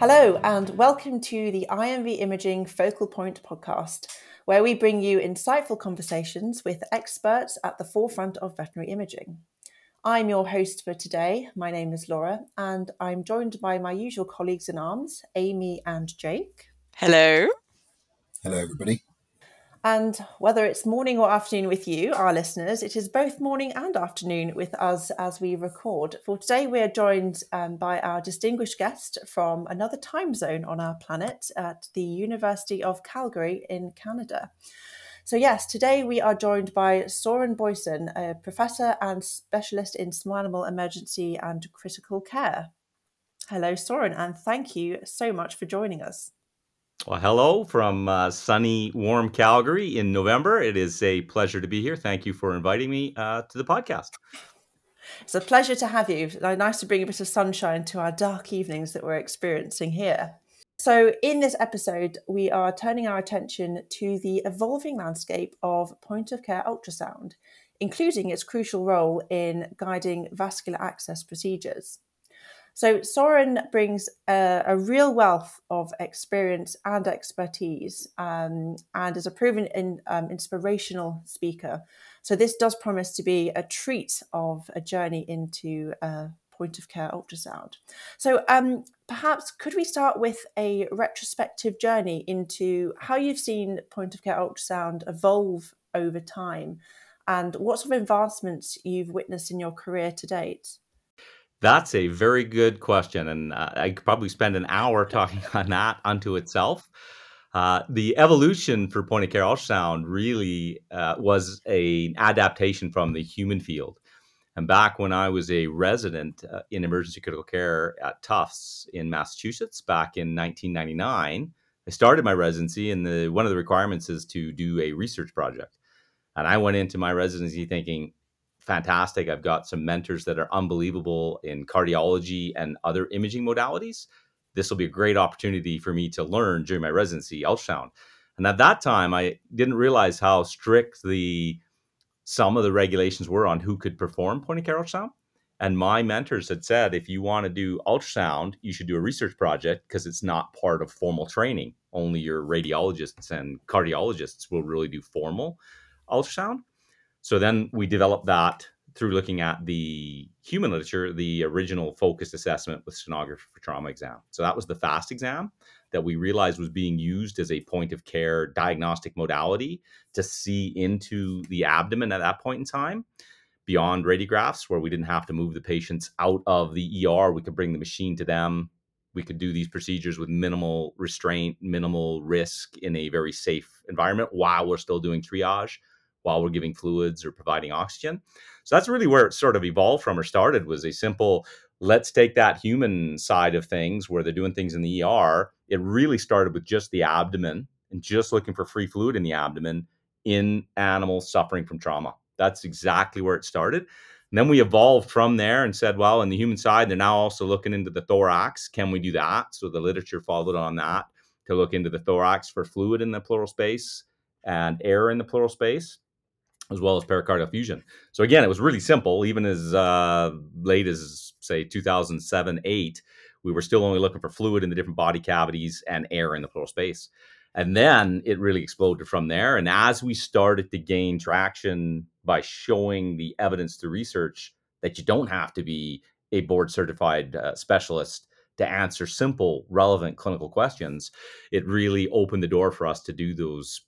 Hello and welcome to the IMV Imaging Focal Point podcast, where we bring you insightful conversations with experts at the forefront of veterinary imaging. I'm your host for today. My name is Laura and I'm joined by my usual colleagues in arms, Amy and Jake. Hello. Hello, everybody. And whether it's morning or afternoon with you, our listeners, it is both morning and afternoon with us as we record. For today, we are joined by our distinguished guest from another time zone on our planet at the University of Calgary in Canada. So yes, today we are joined by Soren Boysen, a professor and specialist in small animal emergency and critical care. Hello, Soren, and thank you so much for joining us. Well, hello from sunny, warm Calgary in November. It is a pleasure to be here. Thank you for inviting me to the podcast. It's a pleasure to have you. Nice to bring a bit of sunshine to our dark evenings that we're experiencing here. So in this episode, we are turning our attention to the evolving landscape of point-of-care ultrasound, including its crucial role in guiding vascular access procedures. So Soren brings a real wealth of experience and expertise and is a proven inspirational speaker. So this does promise to be a treat of a journey into point-of-care ultrasound. So perhaps could we start with a retrospective journey into how you've seen point-of-care ultrasound evolve over time and what sort of advancements you've witnessed in your career to date? That's a very good question, and I could probably spend an hour talking on that unto itself. The evolution for point-of-care ultrasound really was an adaptation from the human field. And back when I was a resident in emergency critical care at Tufts in Massachusetts back in 1999, I started my residency, and one of the requirements is to do a research project. And I went into my residency thinking, fantastic. I've got some mentors that are unbelievable in cardiology and other imaging modalities. This will be a great opportunity for me to learn during my residency ultrasound. And at that time, I didn't realize how strict some of the regulations were on who could perform point-of-care ultrasound. And my mentors had said, if you want to do ultrasound, you should do a research project because it's not part of formal training. Only your radiologists and cardiologists will really do formal ultrasound. So then we developed that through looking at the human literature, the original focused assessment with sonography for trauma exam. So that was the FAST exam that we realized was being used as a point of care diagnostic modality to see into the abdomen at that point in time, beyond radiographs where we didn't have to move the patients out of the ER. We could bring the machine to them. We could do these procedures with minimal restraint, minimal risk in a very safe environment while we're still doing triage, while we're giving fluids or providing oxygen. So that's really where it sort of evolved from or started, was a simple, let's take that human side of things where they're doing things in the ER. It really started with just the abdomen and just looking for free fluid in the abdomen in animals suffering from trauma. That's exactly where it started. And then we evolved from there and said, well, in the human side, they're now also looking into the thorax. Can we do that? So the literature followed on that to look into the thorax for fluid in the pleural space and air in the pleural space, as well as pericardial fusion. So again, it was really simple. Even as late as, say, 2007-8, we were still only looking for fluid in the different body cavities and air in the pleural space. And then it really exploded from there. And as we started to gain traction by showing the evidence through research that you don't have to be a board-certified specialist to answer simple, relevant clinical questions, it really opened the door for us to do those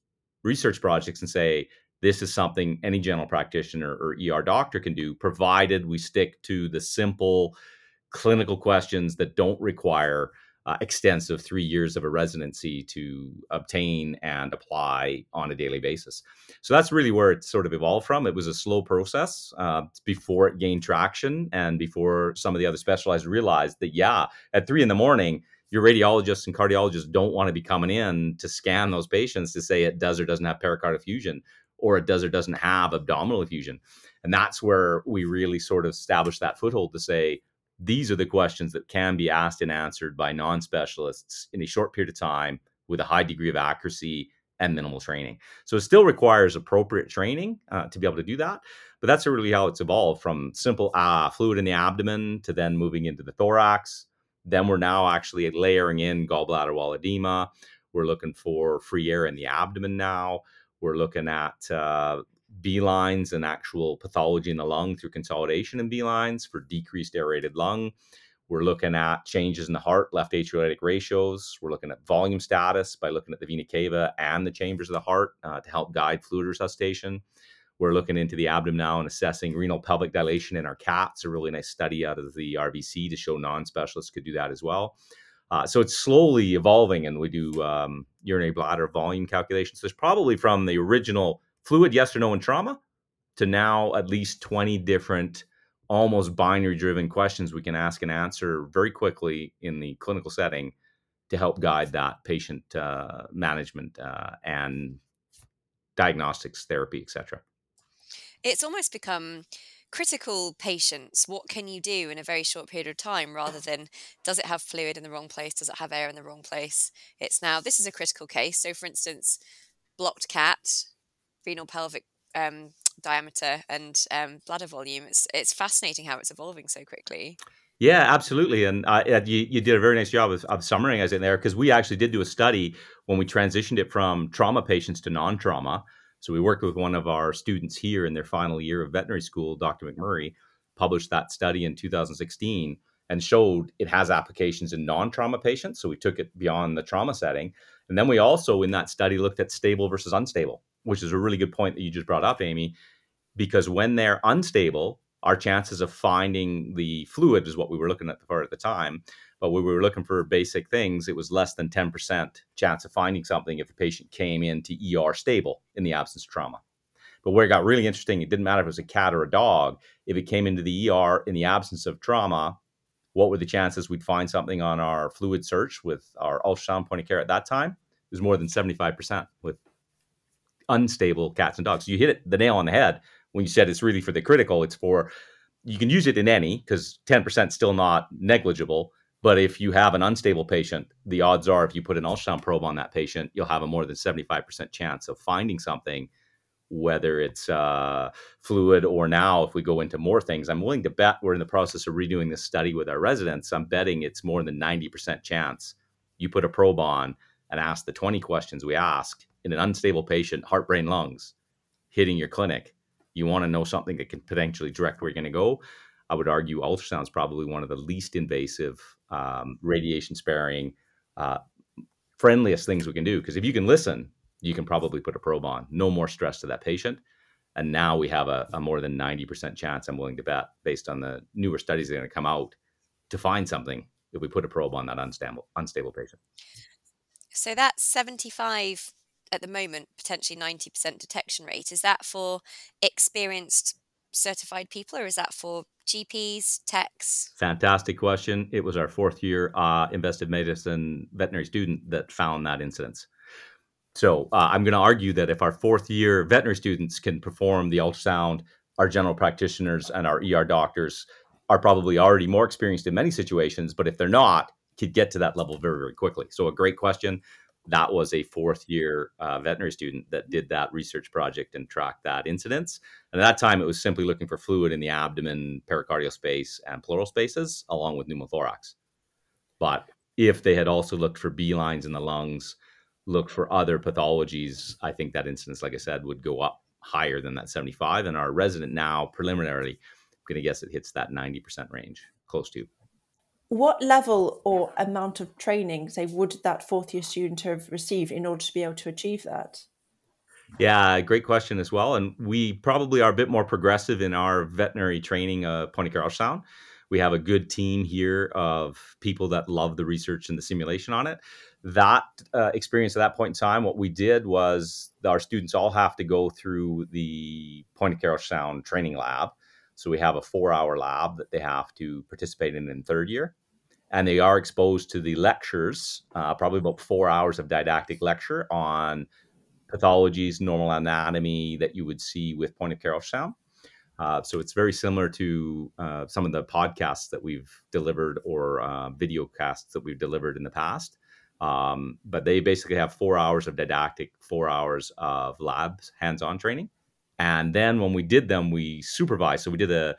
research projects and say, this is something any general practitioner or ER doctor can do, provided we stick to the simple clinical questions that don't require extensive 3 years of a residency to obtain and apply on a daily basis. So that's really where it sort of evolved from. It was a slow process before it gained traction and before some of the other specialized realized that, yeah, at 3 a.m, your radiologists and cardiologists don't want to be coming in to scan those patients to say it does or doesn't have pericardial fusion, or it does or doesn't have abdominal effusion. And that's where we really sort of established that foothold to say, these are the questions that can be asked and answered by non-specialists in a short period of time with a high degree of accuracy and minimal training. So it still requires appropriate training to be able to do that. But that's really how it's evolved from simple fluid in the abdomen to then moving into the thorax, Then we're now actually layering in gallbladder wall edema. We're looking for free air in the abdomen now. We're looking at B-lines and actual pathology in the lung through consolidation in B-lines for decreased aerated lung. We're looking at changes in the heart, left atriotic ratios. We're looking at volume status by looking at the vena cava and the chambers of the heart to help guide fluid resuscitation. We're looking into the abdomen now and assessing renal pelvic dilation in our cats. A really nice study out of the RVC to show non-specialists could do that as well. So it's slowly evolving, and we do urinary bladder volume calculations. So there's probably from the original fluid, yes or no, and trauma to now at least 20 different almost binary-driven questions we can ask and answer very quickly in the clinical setting to help guide that patient management and diagnostics, therapy, et cetera. It's almost become critical patients, what can you do in a very short period of time, rather than does it have fluid in the wrong place, does it have air in the wrong place? It's now, this is a critical case. So for instance, blocked cat, renal pelvic diameter and bladder volume. It's fascinating how it's evolving so quickly. Yeah, absolutely. And you did a very nice job of summarizing there, because we actually did do a study when we transitioned it from trauma patients to non-trauma. So we worked with one of our students here in their final year of veterinary school, Dr. McMurray, published that study in 2016 and showed it has applications in non-trauma patients. So we took it beyond the trauma setting. And then we also, in that study, looked at stable versus unstable, which is a really good point that you just brought up, Amy, because when they're unstable, our chances of finding the fluid is what we were looking at for at the time. But when we were looking for basic things, it was less than 10% chance of finding something if the patient came into ER stable in the absence of trauma. But where it got really interesting, it didn't matter if it was a cat or a dog. If it came into the ER in the absence of trauma, what were the chances we'd find something on our fluid search with our ultrasound point of care at that time? It was more than 75% with unstable cats and dogs. So you hit it, the nail on the head when you said it's really for the critical. It's for, you can use it in any, because 10% is still not negligible. But if you have an unstable patient, the odds are if you put an ultrasound probe on that patient, you'll have a more than 75% chance of finding something, whether it's fluid or now, if we go into more things, I'm willing to bet we're in the process of redoing this study with our residents. I'm betting it's more than 90% chance you put a probe on and ask the 20 questions we asked in an unstable patient, heart, brain, lungs, hitting your clinic. You want to know something that can potentially direct where you're going to go. I would argue ultrasound is probably one of the least invasive, radiation sparing, friendliest things we can do. Because if you can listen, you can probably put a probe on. No more stress to that patient. And now we have a more than 90% chance, I'm willing to bet, based on the newer studies that are going to come out, to find something if we put a probe on that unstable patient. So that's 75%. At the moment, potentially 90% detection rate. Is that for experienced certified people, or is that for GPs, techs? Fantastic question. It was our fourth year investive medicine veterinary student that found that incidence. So I'm going to argue that if our fourth year veterinary students can perform the ultrasound, our general practitioners and our ER doctors are probably already more experienced in many situations, but if they're not, could get to that level very, very quickly. So a great question. That was a fourth year veterinary student that did that research project and tracked that incidence. And at that time, it was simply looking for fluid in the abdomen, pericardial space, and pleural spaces, along with pneumothorax. But if they had also looked for B-lines in the lungs, looked for other pathologies, I think that incidence, like I said, would go up higher than that 75. And our resident now, preliminarily, I'm going to guess it hits that 90% range, close to. What level or amount of training, say, would that fourth year student have received in order to be able to achieve that? Yeah, great question as well. And we probably are a bit more progressive in our veterinary training point-of-care ultrasound. We have a good team here of people that love the research and the simulation on it. That experience at that point in time, what we did was our students all have to go through the point-of-care ultrasound training lab. So we have a 4-hour lab that they have to participate in third year. And they are exposed to the lectures, probably about 4 hours of didactic lecture on pathologies, normal anatomy that you would see with point-of-care ultrasound. So it's very similar to some of the podcasts that we've delivered or video casts that we've delivered in the past. But they basically have 4 hours of didactic, 4 hours of labs, hands-on training. And then when we did them, we supervised. So we did a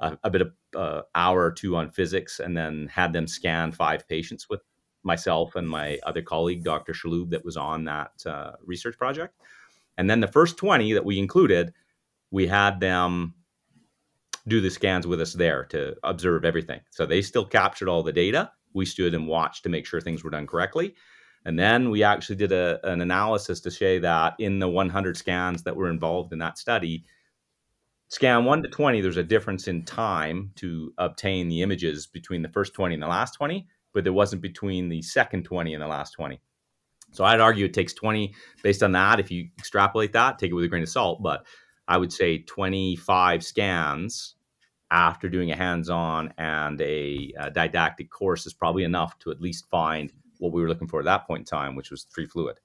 a bit of hour or two on physics, and then had them scan 5 patients with myself and my other colleague, Dr. Shalhoub, that was on that research project. And then the first 20 that we included, we had them do the scans with us there to observe everything. So they still captured all the data. We stood and watched to make sure things were done correctly. And then we actually did an analysis to say that in the 100 scans that were involved in that study, scan 1 to 20, there's a difference in time to obtain the images between the first 20 and the last 20, but there wasn't between the second 20 and the last 20. So I'd argue it takes 20, based on that, if you extrapolate that, take it with a grain of salt, but I would say 25 scans after doing a hands-on and a didactic course is probably enough to at least find what we were looking for at that point in time, which was free fluid.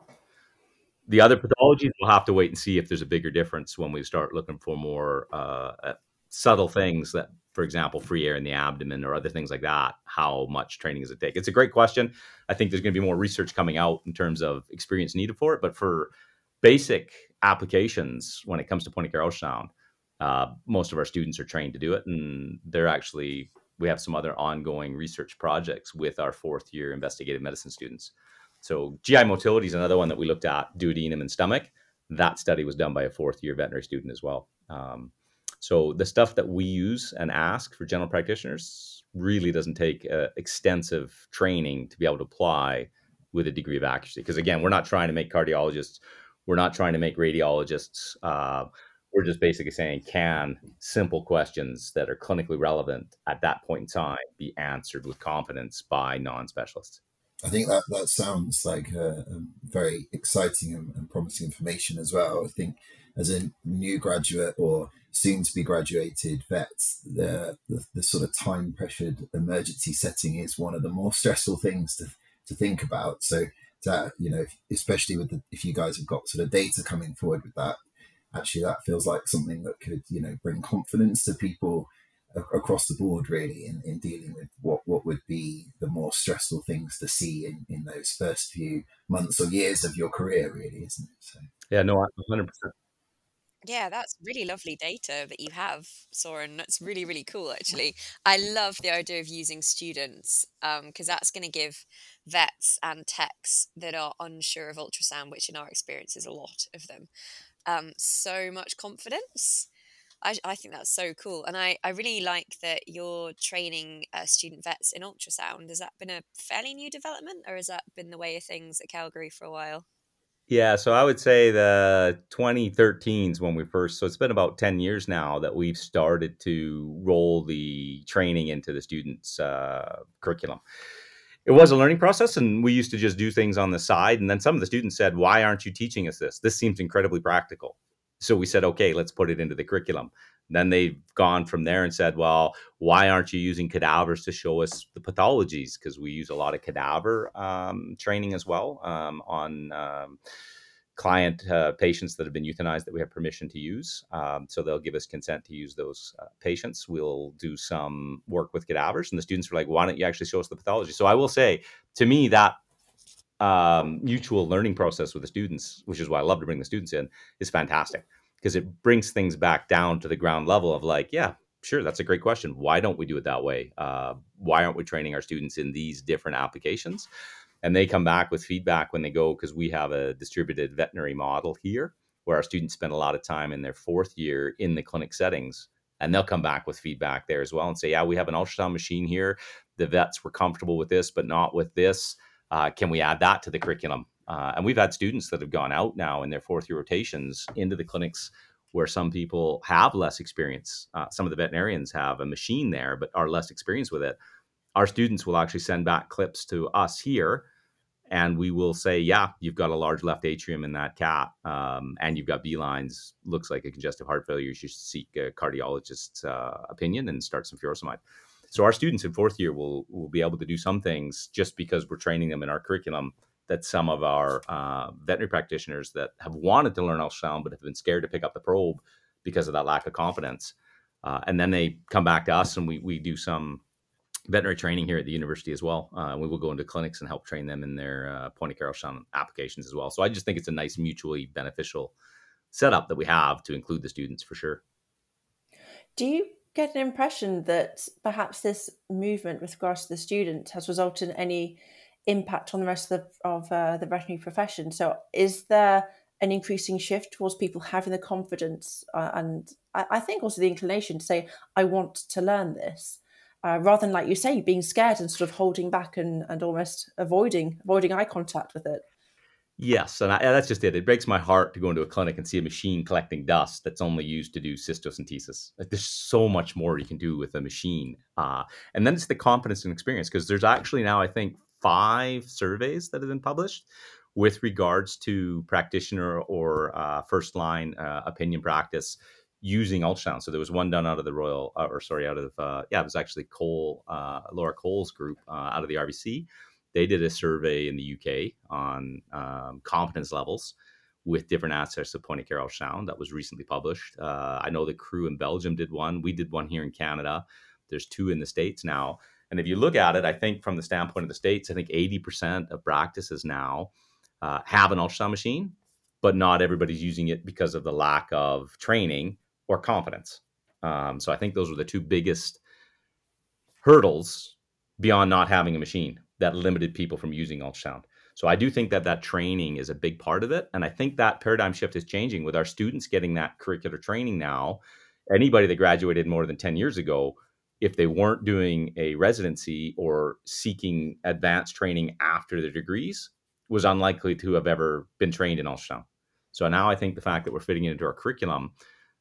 The other pathologies, we'll have to wait and see if there's a bigger difference when we start looking for more subtle things that, for example, free air in the abdomen or other things like that. How much training does it take? It's a great question. I think there's going to be more research coming out in terms of experience needed for it, but for basic applications when it comes to point-of-care ultrasound, most of our students are trained to do it, and we have some other ongoing research projects with our 4th-year investigative medicine students. So GI motility is another one that we looked at, duodenum and stomach. That study was done by a 4th-year veterinary student as well. So the stuff that we use and ask for general practitioners really doesn't take extensive training to be able to apply with a degree of accuracy. Because again, we're not trying to make cardiologists, we're not trying to make radiologists. We're just basically saying, can simple questions that are clinically relevant at that point in time be answered with confidence by non-specialists? I think that sounds like a very exciting and promising information as well. I think as a new graduate or soon to be graduated vets, the sort of time pressured emergency setting is one of the more stressful things to think about. So that, you know, especially with if you guys have got sort of data coming forward with that, actually that feels like something that could, you know, bring confidence to people across the board really in dealing with what would be the more stressful things to see in those first few months or years of your career really, isn't it? So yeah, no, 100%. Yeah, that's really lovely data that you have, Soren. That's really, really cool, actually. I love the idea of using students because that's going to give vets and techs that are unsure of ultrasound, which in our experience is a lot of them, so much confidence. I think that's so cool. And I really like that you're training student vets in ultrasound. Has that been a fairly new development, or has that been the way of things at Calgary for a while? Yeah, so I would say the 2013s when we first, so it's been about 10 years now that we've started to roll the training into the students' curriculum. It was a learning process, and we used to just do things on the side. And then some of the students said, why aren't you teaching us this? This seems incredibly practical. So we said, okay, let's put it into the curriculum. Then they've gone from there and said, well, why aren't you using cadavers to show us the pathologies? Because we use a lot of cadaver training as well on client patients that have been euthanized that we have permission to use. So they'll give us consent to use those patients. We'll do some work with cadavers. And the students were like, why don't you actually show us the pathology? So I will say, to me, that mutual learning process with the students, which is why I love to bring the students in, is fantastic. Because it brings things back down to the ground level of like, yeah, sure, that's a great question. Why don't we do it that way? Why aren't we training our students in these different applications? And they come back with feedback when they go, because we have a distributed veterinary model here where our students spend a lot of time in their 4th year in the clinic settings. And they'll come back with feedback there as well and say, yeah, we have an ultrasound machine here. The vets were comfortable with this, but not with this. Can we add that to the curriculum? And we've had students that have gone out now in their 4th-year rotations into the clinics where some people have less experience. Some of the veterinarians have a machine there, but are less experienced with it. Our students will actually send back clips to us here, and we will say, yeah, you've got a large left atrium in that cat, and you've got B-lines. Looks like a congestive heart failure. You should seek a cardiologist's opinion and start some furosemide. So our students in 4th year will be able to do some things just because we're training them in our curriculum that some of our veterinary practitioners that have wanted to learn ultrasound but have been scared to pick up the probe because of that lack of confidence. And then they come back to us, and we do some veterinary training here at the university as well. We will go into clinics and help train them in their point-of-care ultrasound applications as well. So I just think it's a nice mutually beneficial setup that we have to include the students for sure. Do you get an impression that perhaps this movement with regards to the student has resulted in any impact on the rest of the veterinary profession. So is there an increasing shift towards people having the confidence and I think also the inclination to say, I want to learn this, rather than, like you say, being scared and sort of holding back and almost avoiding eye contact with it? Yes, and that's just it. It breaks my heart to go into a clinic and see a machine collecting dust that's only used to do cystocentesis. Like, there's so much more you can do with a machine. And then it's the confidence and experience, because there's actually now, I think, 5 surveys that have been published with regards to practitioner or first-line opinion practice using ultrasound. So there was one done out of the Laura Cole's group out of the RVC. They did a survey in the UK on competence levels with different aspects of point-of-care ultrasound that was recently published. I know the crew in Belgium did one. We did one here in Canada. There's 2 in the States now. And if you look at it, I think from the standpoint of the States, I think 80% of practices now have an ultrasound machine, but not everybody's using it because of the lack of training or confidence. So I think those were the 2 biggest hurdles beyond not having a machine that limited people from using ultrasound. So I do think that training is a big part of it. And I think that paradigm shift is changing with our students getting that curricular training now. Anybody that graduated more than 10 years ago, if they weren't doing a residency or seeking advanced training after their degrees, was unlikely to have ever been trained in ultrasound. So now I think the fact that we're fitting it into our curriculum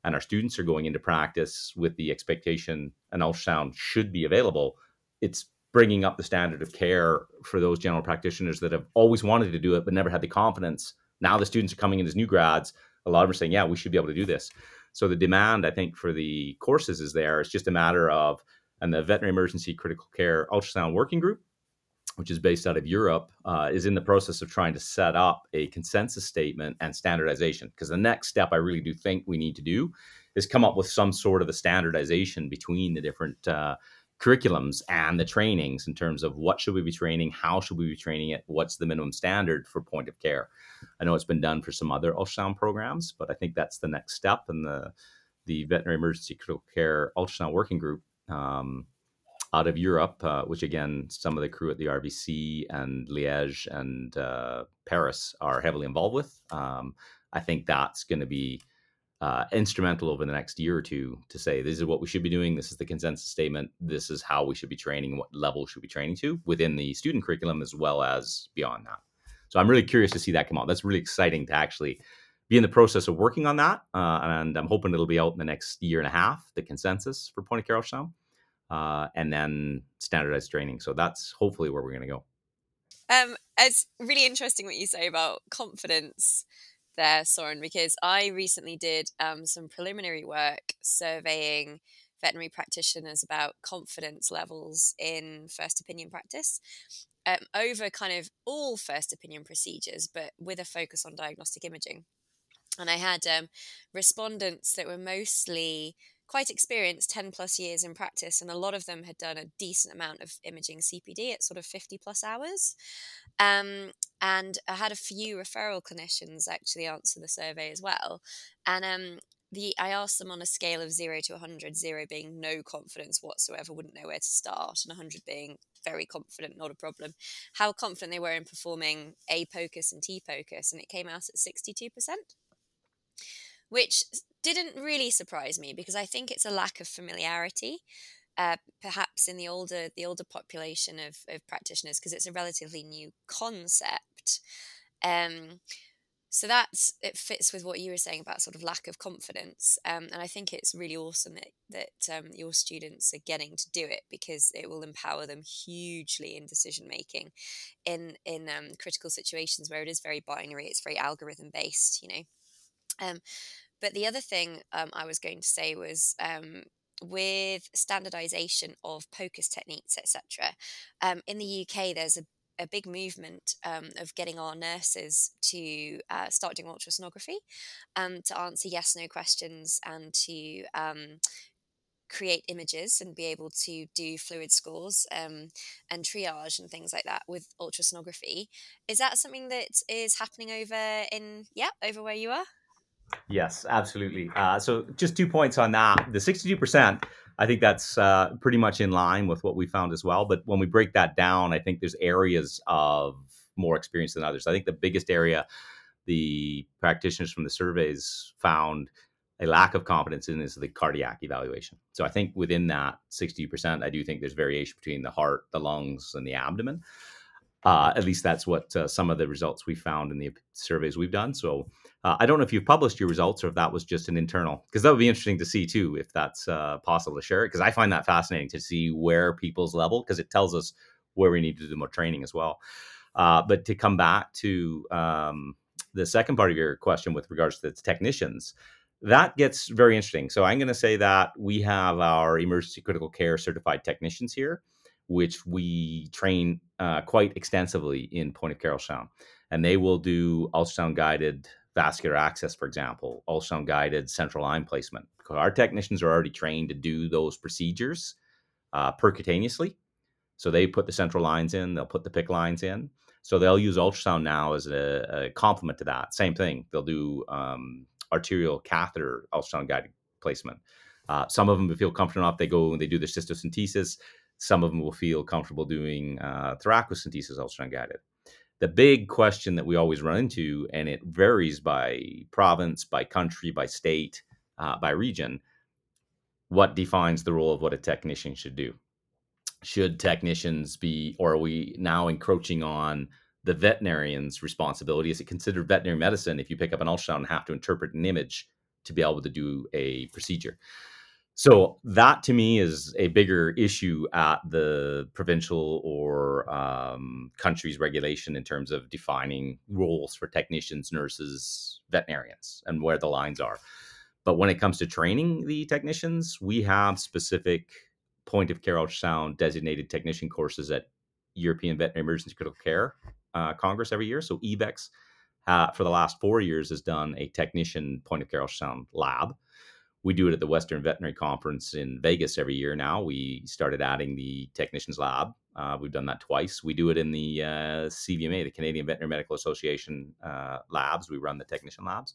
and our students are going into practice with the expectation an ultrasound should be available, it's bringing up the standard of care for those general practitioners that have always wanted to do it, but never had the confidence. Now the students are coming in as new grads. A lot of them are saying, yeah, we should be able to do this. So the demand, I think, for the courses is there. It's just a matter of, and the Veterinary Emergency Critical Care Ultrasound Working Group, which is based out of Europe, is in the process of trying to set up a consensus statement and standardization. Because the next step I really do think we need to do is come up with some sort of a standardization between the different curriculums and the trainings in terms of what should we be training, how should we be training it, what's the minimum standard for point of care. I know it's been done for some other ultrasound programs, but I think that's the next step. And the Veterinary Emergency Critical Care Ultrasound Working Group out of Europe, which again, some of the crew at the RVC and Liège and Paris are heavily involved with. I think that's going to be instrumental over the next year or two to say, this is what we should be doing. This is the consensus statement. This is how we should be training, what level should be training to within the student curriculum as well as beyond that. So I'm really curious to see that come out. That's really exciting to actually be in the process of working on that. And I'm hoping it'll be out in the next year and a half, the consensus for point of care ultrasound, and then standardized training. So that's hopefully where we're going to go. It's really interesting what you say about confidence there, Soren, because I recently did some preliminary work surveying veterinary practitioners about confidence levels in first opinion practice over kind of all first opinion procedures, but with a focus on diagnostic imaging. And I had respondents that were mostly quite experienced, 10 plus years in practice, and a lot of them had done a decent amount of imaging CPD at sort of 50 plus hours. And I had a few referral clinicians actually answer the survey as well. And I asked them on a scale of 0 to 100, 0 being no confidence whatsoever, wouldn't know where to start, and 100 being very confident, not a problem, how confident they were in performing A-POCUS and T-POCUS, and it came out at 62%. Which didn't really surprise me, because I think it's a lack of familiarity, perhaps in the older population of practitioners, because it's a relatively new concept. So it fits with what you were saying about sort of lack of confidence. And I think it's really awesome that your students are getting to do it, because it will empower them hugely in decision-making in critical situations where it is very binary, it's very algorithm-based, you know. But the other thing I was going to say was with standardization of POCUS techniques, etc. In the UK, there's a big movement of getting our nurses to start doing ultrasonography, to answer yes, no questions, and to create images and be able to do fluid scores and triage and things like that with ultrasonography. Is that something that is happening over where you are? Yes, absolutely. So just 2 points on that. The 62%, I think that's pretty much in line with what we found as well. But when we break that down, I think there's areas of more experience than others. I think the biggest area the practitioners from the surveys found a lack of competence in is the cardiac evaluation. So I think within that 60%, I do think there's variation between the heart, the lungs, and the abdomen. At least that's what some of the results we found in the surveys we've done. So I don't know if you've published your results or if that was just an internal, because that would be interesting to see too, if that's possible to share it, because I find that fascinating to see where people's level, because it tells us where we need to do more training as well. But to come back to the second part of your question with regards to the technicians, that gets very interesting. So I'm going to say that we have our emergency critical care certified technicians here, which we train quite extensively in point-of-care ultrasound. And they will do ultrasound-guided vascular access, for example, ultrasound-guided central line placement. Our technicians are already trained to do those procedures percutaneously. So they put the central lines in, they'll put the PICC lines in. So they'll use ultrasound now as a complement to that. Same thing, they'll do arterial catheter ultrasound-guided placement. Some of them feel comfortable enough, they go and they do their cystocentesis. Some of them will feel comfortable doing thoracocentesis ultrasound guided. The big question that we always run into, and it varies by province, by country, by state, by region, what defines the role of what a technician should do? Should technicians be, or are we now encroaching on the veterinarian's responsibility? Is it considered veterinary medicine if you pick up an ultrasound and have to interpret an image to be able to do a procedure? So that to me is a bigger issue at the provincial or country's regulation in terms of defining roles for technicians, nurses, veterinarians, and where the lines are. But when it comes to training the technicians, we have specific point-of-care ultrasound designated technician courses at European Veterinary Emergency Critical Care Congress every year. So EVEX, for the last 4 years, has done a technician point-of-care ultrasound lab. We do it at the Western Veterinary Conference in Vegas every year now. We started adding the technicians lab. We've done that twice. We do it in the CVMA, the Canadian Veterinary Medical Association labs. We run the technician labs.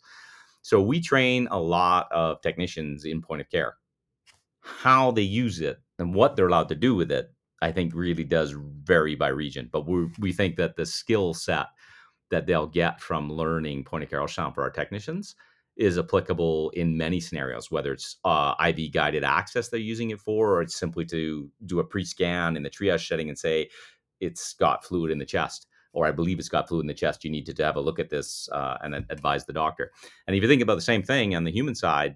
So we train a lot of technicians in point of care. How they use it and what they're allowed to do with it, I think really does vary by region. But we think that the skill set that they'll get from learning point of care ultrasound for our technicians is applicable in many scenarios, whether it's IV guided access they're using it for, or it's simply to do a pre-scan in the triage setting and say, it's got fluid in the chest, or I believe it's got fluid in the chest. You need to have a look at this and advise the doctor. And if you think about the same thing on the human side,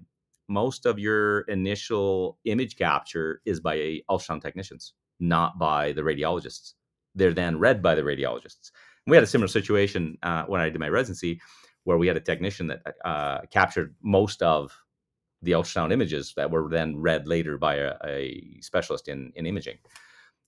most of your initial image capture is by ultrasound technicians, not by the radiologists. They're then read by the radiologists. And we had a similar situation when I did my residency, where we had a technician that captured most of the ultrasound images that were then read later by a specialist in imaging.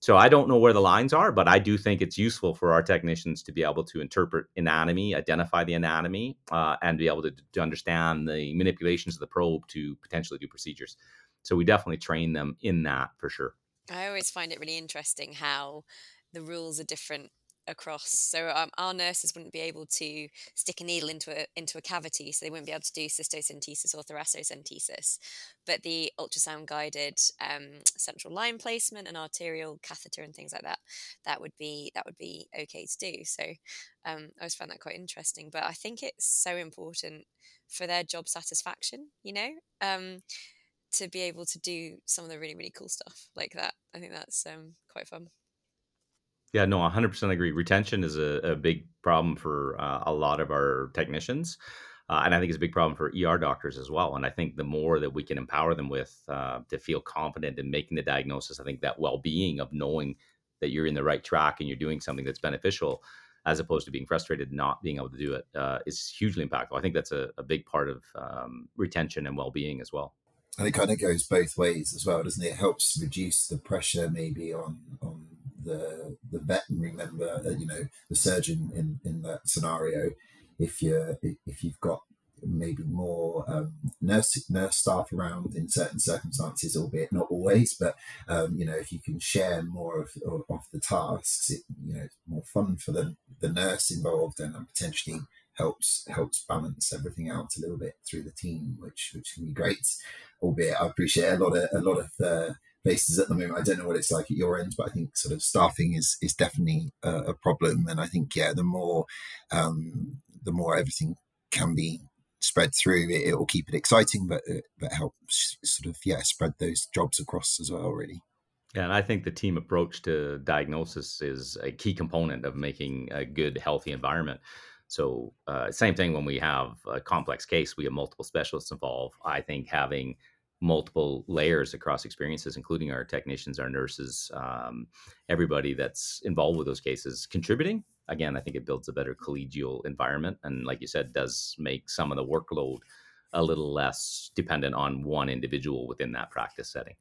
So I don't know where the lines are, but I do think it's useful for our technicians to be able to interpret anatomy, identify the anatomy, and be able to understand the manipulations of the probe to potentially do procedures. So we definitely train them in that for sure. I always find it really interesting how the rules are different across. So our nurses wouldn't be able to stick a needle into a cavity, so they wouldn't be able to do cystocentesis or thoracocentesis. But the ultrasound guided central line placement and arterial catheter and things like that would be okay to do. So I always found that quite interesting. But I think it's so important for their job satisfaction, to be able to do some of the really, really cool stuff like that. I think that's quite fun. Yeah, no, 100% agree. Retention is a big problem for a lot of our technicians. And I think it's a big problem for ER doctors as well. And I think the more that we can empower them with to feel confident in making the diagnosis, I think that well-being of knowing that you're in the right track and you're doing something that's beneficial, as opposed to being frustrated, not being able to do it, is hugely impactful. I think that's a big part of retention and well-being as well. And it kind of goes both ways as well, doesn't it? It helps reduce the pressure maybe on the veterinary member, the surgeon in that scenario. If you've got maybe more nurse staff around in certain circumstances, albeit not always, but if you can share more of the tasks, it's more fun for the nurse involved and potentially helps balance everything out a little bit through the team, which can be great. Albeit, I appreciate a lot of places at the moment. I don't know what it's like at your end, but I think sort of staffing is definitely a problem. And I think the more everything can be spread through, it will keep it exciting, but help sort of spread those jobs across as well, really. Yeah, and I think the team approach to diagnosis is a key component of making a good, healthy environment. So same thing when we have a complex case, we have multiple specialists involved. I think having multiple layers across experiences, including our technicians, our nurses, everybody that's involved with those cases contributing. Again, I think it builds a better collegial environment. And like you said, does make some of the workload a little less dependent on one individual within that practice setting.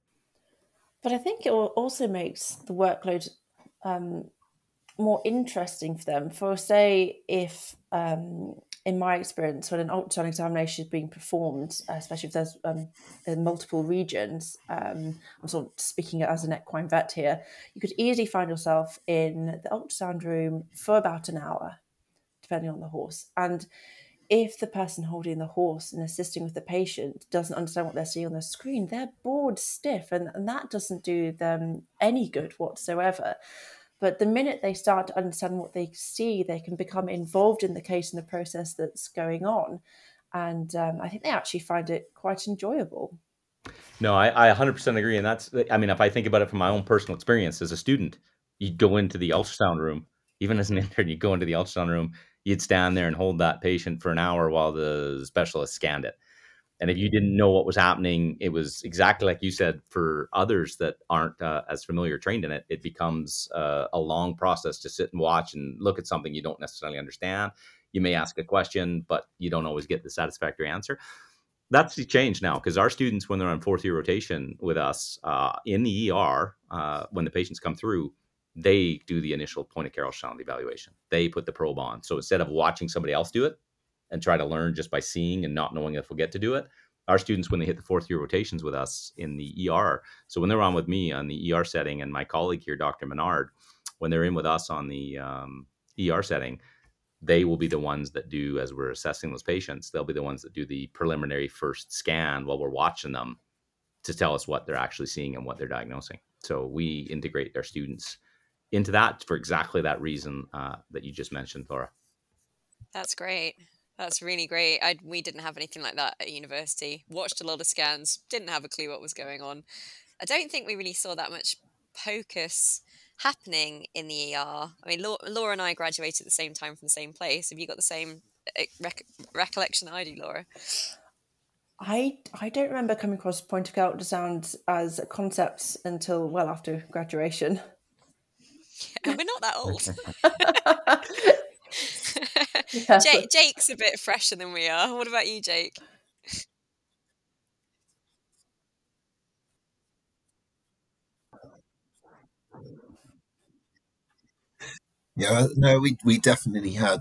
But I think it also makes the workload more interesting for them. For say, if in my experience, when an ultrasound examination is being performed, especially if there's in multiple regions, I'm sort of speaking as an equine vet here, you could easily find yourself in the ultrasound room for about an hour, depending on the horse. And if the person holding the horse and assisting with the patient doesn't understand what they're seeing on the screen, they're bored stiff, and that doesn't do them any good whatsoever. But the minute they start to understand what they see, they can become involved in the case and the process that's going on. And I think they actually find it quite enjoyable. No, I 100% agree. And that's, I mean, if I think about it from my own personal experience as a student, you'd go into the ultrasound room, even as an intern, you go into the ultrasound room, you'd stand there and hold that patient for an hour while the specialist scanned it. And if you didn't know what was happening, it was exactly like you said, for others that aren't as familiar, trained in it, it becomes a long process to sit and watch and look at something you don't necessarily understand. You may ask a question, but you don't always get the satisfactory answer. That's the change now, because our students, when they're on fourth year rotation with us in the ER, when the patients come through, they do the initial point-of-care ultrasound evaluation. They put the probe on. So instead of watching somebody else do it and try to learn just by seeing and not knowing if we'll get to do it, our students, when they hit the fourth year rotations with us in the ER, so when they're on with me on the ER setting and my colleague here, Dr. Menard, when they're in with us on the ER setting, they will be the ones that do, as we're assessing those patients, they'll be the ones that do the preliminary first scan while we're watching them to tell us what they're actually seeing and what they're diagnosing. So we integrate our students into that for exactly that reason that you just mentioned, Laura. That's great. That's really great. We didn't have anything like that at university. Watched a lot of scans, didn't have a clue what was going on. I don't think we really saw that much POCUS happening in the ER. I mean, Laura and I graduated at the same time from the same place. Have you got the same recollection I do, Laura? I don't remember coming across point-of-care ultrasound as a concept until well after graduation. Yeah, we're not that old. Yeah. Jake's a bit fresher than we are. What about you, Jake? Yeah, no, we definitely had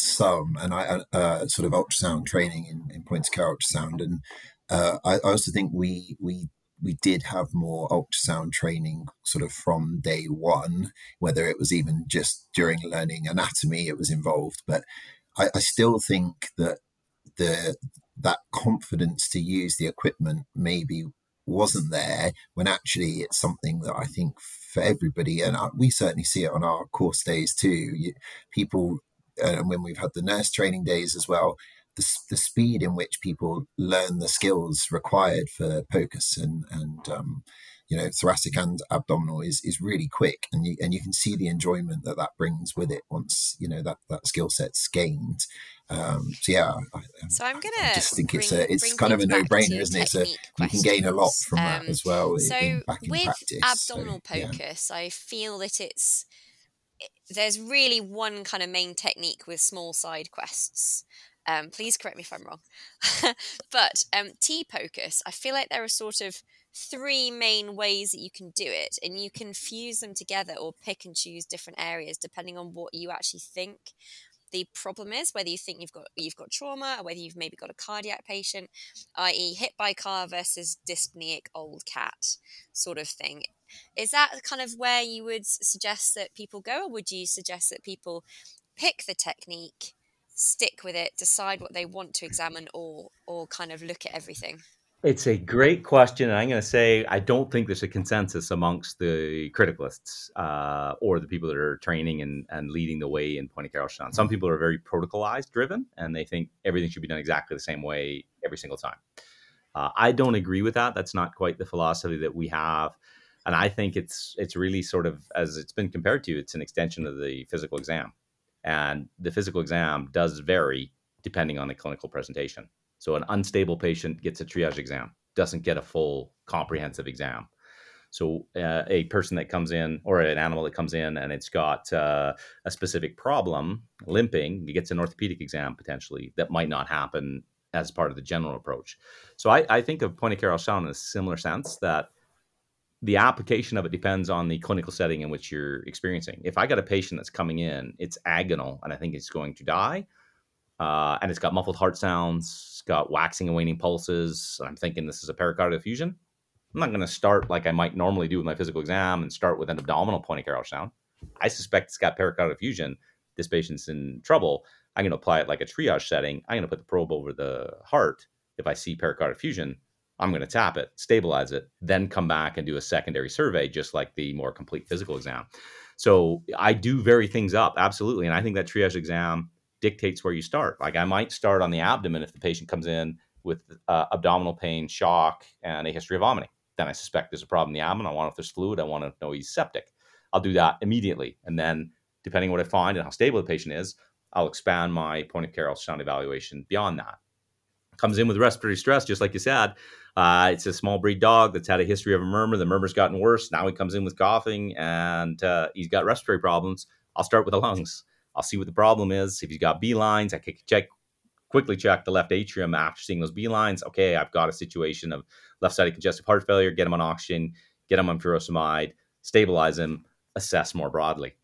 some, and I sort of ultrasound training in point-of-care ultrasound, and I also think we did have more ultrasound training sort of from day one, whether it was even just during learning anatomy, it was involved. But I still think that that confidence to use the equipment maybe wasn't there, when actually it's something that I think for everybody, and we certainly see it on our course days too. People, and when we've had the nurse training days as well, the speed in which people learn the skills required for POCUS and thoracic and abdominal is really quick. And you can see the enjoyment that brings with it once, that skill set's gained. I just think it's kind of a no-brainer, isn't it? So you can gain a lot from that as well. So in practice. Abdominal POCUS, yeah. I feel that there's really one kind of main technique with small side quests. Please correct me if I'm wrong. But T-POCUS, I feel like there are sort of three main ways that you can do it, and you can fuse them together or pick and choose different areas depending on what you actually think the problem is, whether you think you've got trauma, or whether you've maybe got a cardiac patient, i.e. hit by car versus dyspneic old cat sort of thing. Is that kind of where you would suggest that people go, or would you suggest that people pick the technique stick with it, decide what they want to examine, or kind of look at everything? It's a great question. And I'm going to say, I don't think there's a consensus amongst the criticalists or the people that are training and leading the way in point-of-care ultrasound. Some people are very protocolized driven, and they think everything should be done exactly the same way every single time. I don't agree with that. That's not quite the philosophy that we have. And I think it's really sort of, as it's been compared to, it's an extension of the physical exam. And the physical exam does vary depending on the clinical presentation. So an unstable patient gets a triage exam, doesn't get a full comprehensive exam. So a person that comes in, or an animal that comes in and it's got a specific problem, limping, it gets an orthopedic exam potentially that might not happen as part of the general approach. So I think of point-of-care ultrasound in a similar sense, that the application of it depends on the clinical setting in which you're experiencing. If I got a patient that's coming in, it's agonal, and I think it's going to die, and it's got muffled heart sounds, it's got waxing and waning pulses, and I'm thinking this is a pericardial effusion, I'm not going to start like I might normally do with my physical exam and start with an abdominal point-of-care ultrasound. I suspect it's got pericardial effusion. This patient's in trouble. I'm going to apply it like a triage setting. I'm going to put the probe over the heart. If I see pericardial effusion, I'm going to tap it, stabilize it, then come back and do a secondary survey, just like the more complete physical exam. So I do vary things up, absolutely. And I think that triage exam dictates where you start. Like I might start on the abdomen if the patient comes in with abdominal pain, shock, and a history of vomiting. Then I suspect there's a problem in the abdomen. I want to know if there's fluid. I want to know he's septic. I'll do that immediately. And then depending on what I find and how stable the patient is, I'll expand my point-of-care ultrasound evaluation beyond that. Comes in with respiratory stress, just like you said. It's a small breed dog that's had a history of a murmur. The murmur's gotten worse. Now he comes in with coughing and he's got respiratory problems. I'll start with the lungs. I'll see what the problem is. If he's got B-lines, I can quickly check the left atrium after seeing those B-lines. Okay, I've got a situation of left-sided congestive heart failure. Get him on oxygen, get him on furosemide, stabilize him, assess more broadly.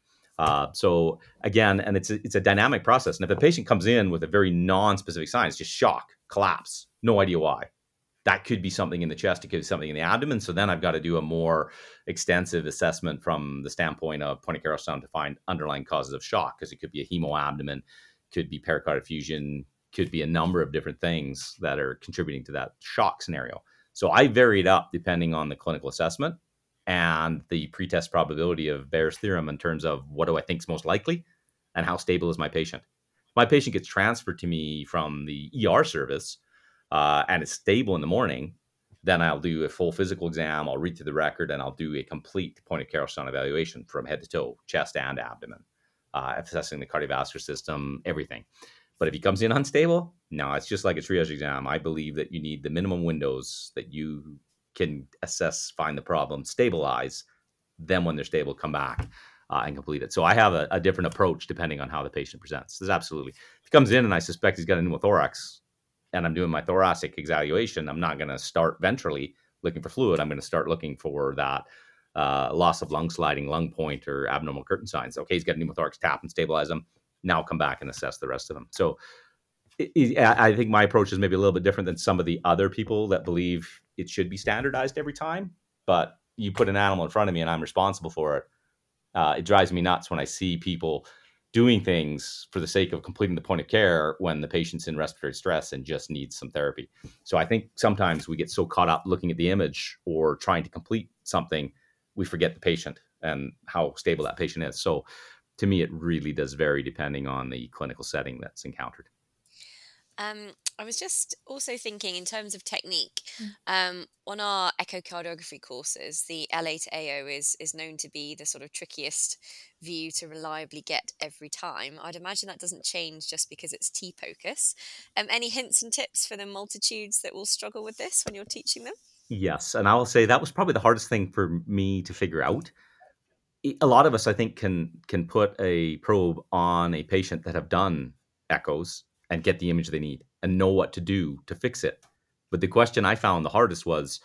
So again, and it's a dynamic process. And if a patient comes in with a very non-specific sign, it's just shock, collapse, no idea why. That could be something in the chest. It could be something in the abdomen. So then I've got to do a more extensive assessment from the standpoint of point-of-care ultrasound to find underlying causes of shock, because it could be a hemoabdomen, could be pericardial effusion, could be a number of different things that are contributing to that shock scenario. So I vary it up depending on the clinical assessment and the pretest probability of Bayer's theorem in terms of what do I think is most likely and how stable is my patient. My patient gets transferred to me from the ER service and it's stable in the morning, then I'll do a full physical exam, I'll read through the record, and I'll do a complete point-of-care ultrasound evaluation from head to toe, chest and abdomen, assessing the cardiovascular system, everything. But if he comes in unstable, no, it's just like a triage exam. I believe that you need the minimum windows that you can assess, find the problem, stabilize, then when they're stable, come back and complete it. So I have a different approach depending on how the patient presents. This is absolutely. If he comes in and I suspect he's got a pneumothorax and I'm doing my thoracic examination, I'm not going to start ventrally looking for fluid. I'm going to start looking for that loss of lung sliding, lung point, or abnormal curtain signs. Okay, he's got a pneumothorax, tap and stabilize him. Now come back and assess the rest of them. So I think my approach is maybe a little bit different than some of the other people that believe it should be standardized every time, but you put an animal in front of me and I'm responsible for it. It drives me nuts when I see people doing things for the sake of completing the point of care when the patient's in respiratory stress and just needs some therapy. So I think sometimes we get so caught up looking at the image or trying to complete something, we forget the patient and how stable that patient is. So to me, it really does vary depending on the clinical setting that's encountered. I was just also thinking in terms of technique, on our echocardiography courses, the LA to AO is known to be the sort of trickiest view to reliably get every time. I'd imagine that doesn't change just because it's T-POCUS. Any hints and tips for the multitudes that will struggle with this when you're teaching them? Yes, and I will say that was probably the hardest thing for me to figure out. A lot of us, I think, can put a probe on a patient that have done echoes and get the image they need and know what to do to fix it. But the question I found the hardest was,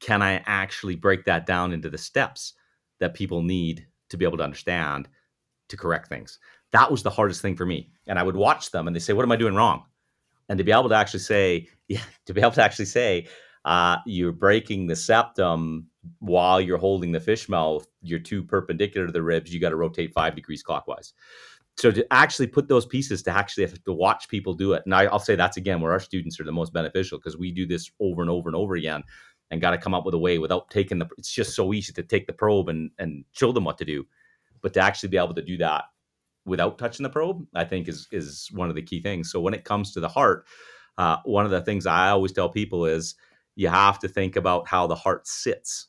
can I actually break that down into the steps that people need to be able to understand to correct things? That was the hardest thing for me. And I would watch them and they say, what am I doing wrong? And to be able to actually say, you're breaking the septum while you're holding the fish mouth, you're too perpendicular to the ribs, you got to rotate 5 degrees clockwise. So to actually put those pieces, to actually have to watch people do it. And I'll say that's, again, where our students are the most beneficial, because we do this over and over and over again and got to come up with a way without taking the, it's just so easy to take the probe and show them what to do. But to actually be able to do that without touching the probe, I think is one of the key things. So when it comes to the heart, one of the things I always tell people is you have to think about how the heart sits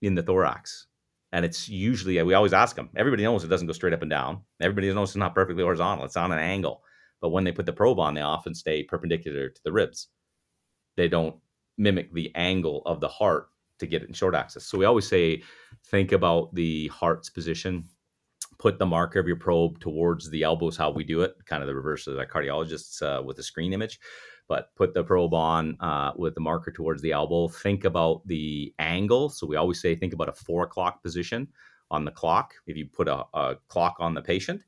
in the thorax. And it's usually, we always ask them, everybody knows it doesn't go straight up and down. Everybody knows it's not perfectly horizontal. It's on an angle. But when they put the probe on, they often stay perpendicular to the ribs. They don't mimic the angle of the heart to get it in short axis. So we always say, think about the heart's position. Put the marker of your probe towards the elbows, how we do it, kind of the reverse of the cardiologists with a screen image. But put the probe on with the marker towards the elbow. Think about the angle. So we always say, think about a 4 o'clock position on the clock. If you put a clock on the patient,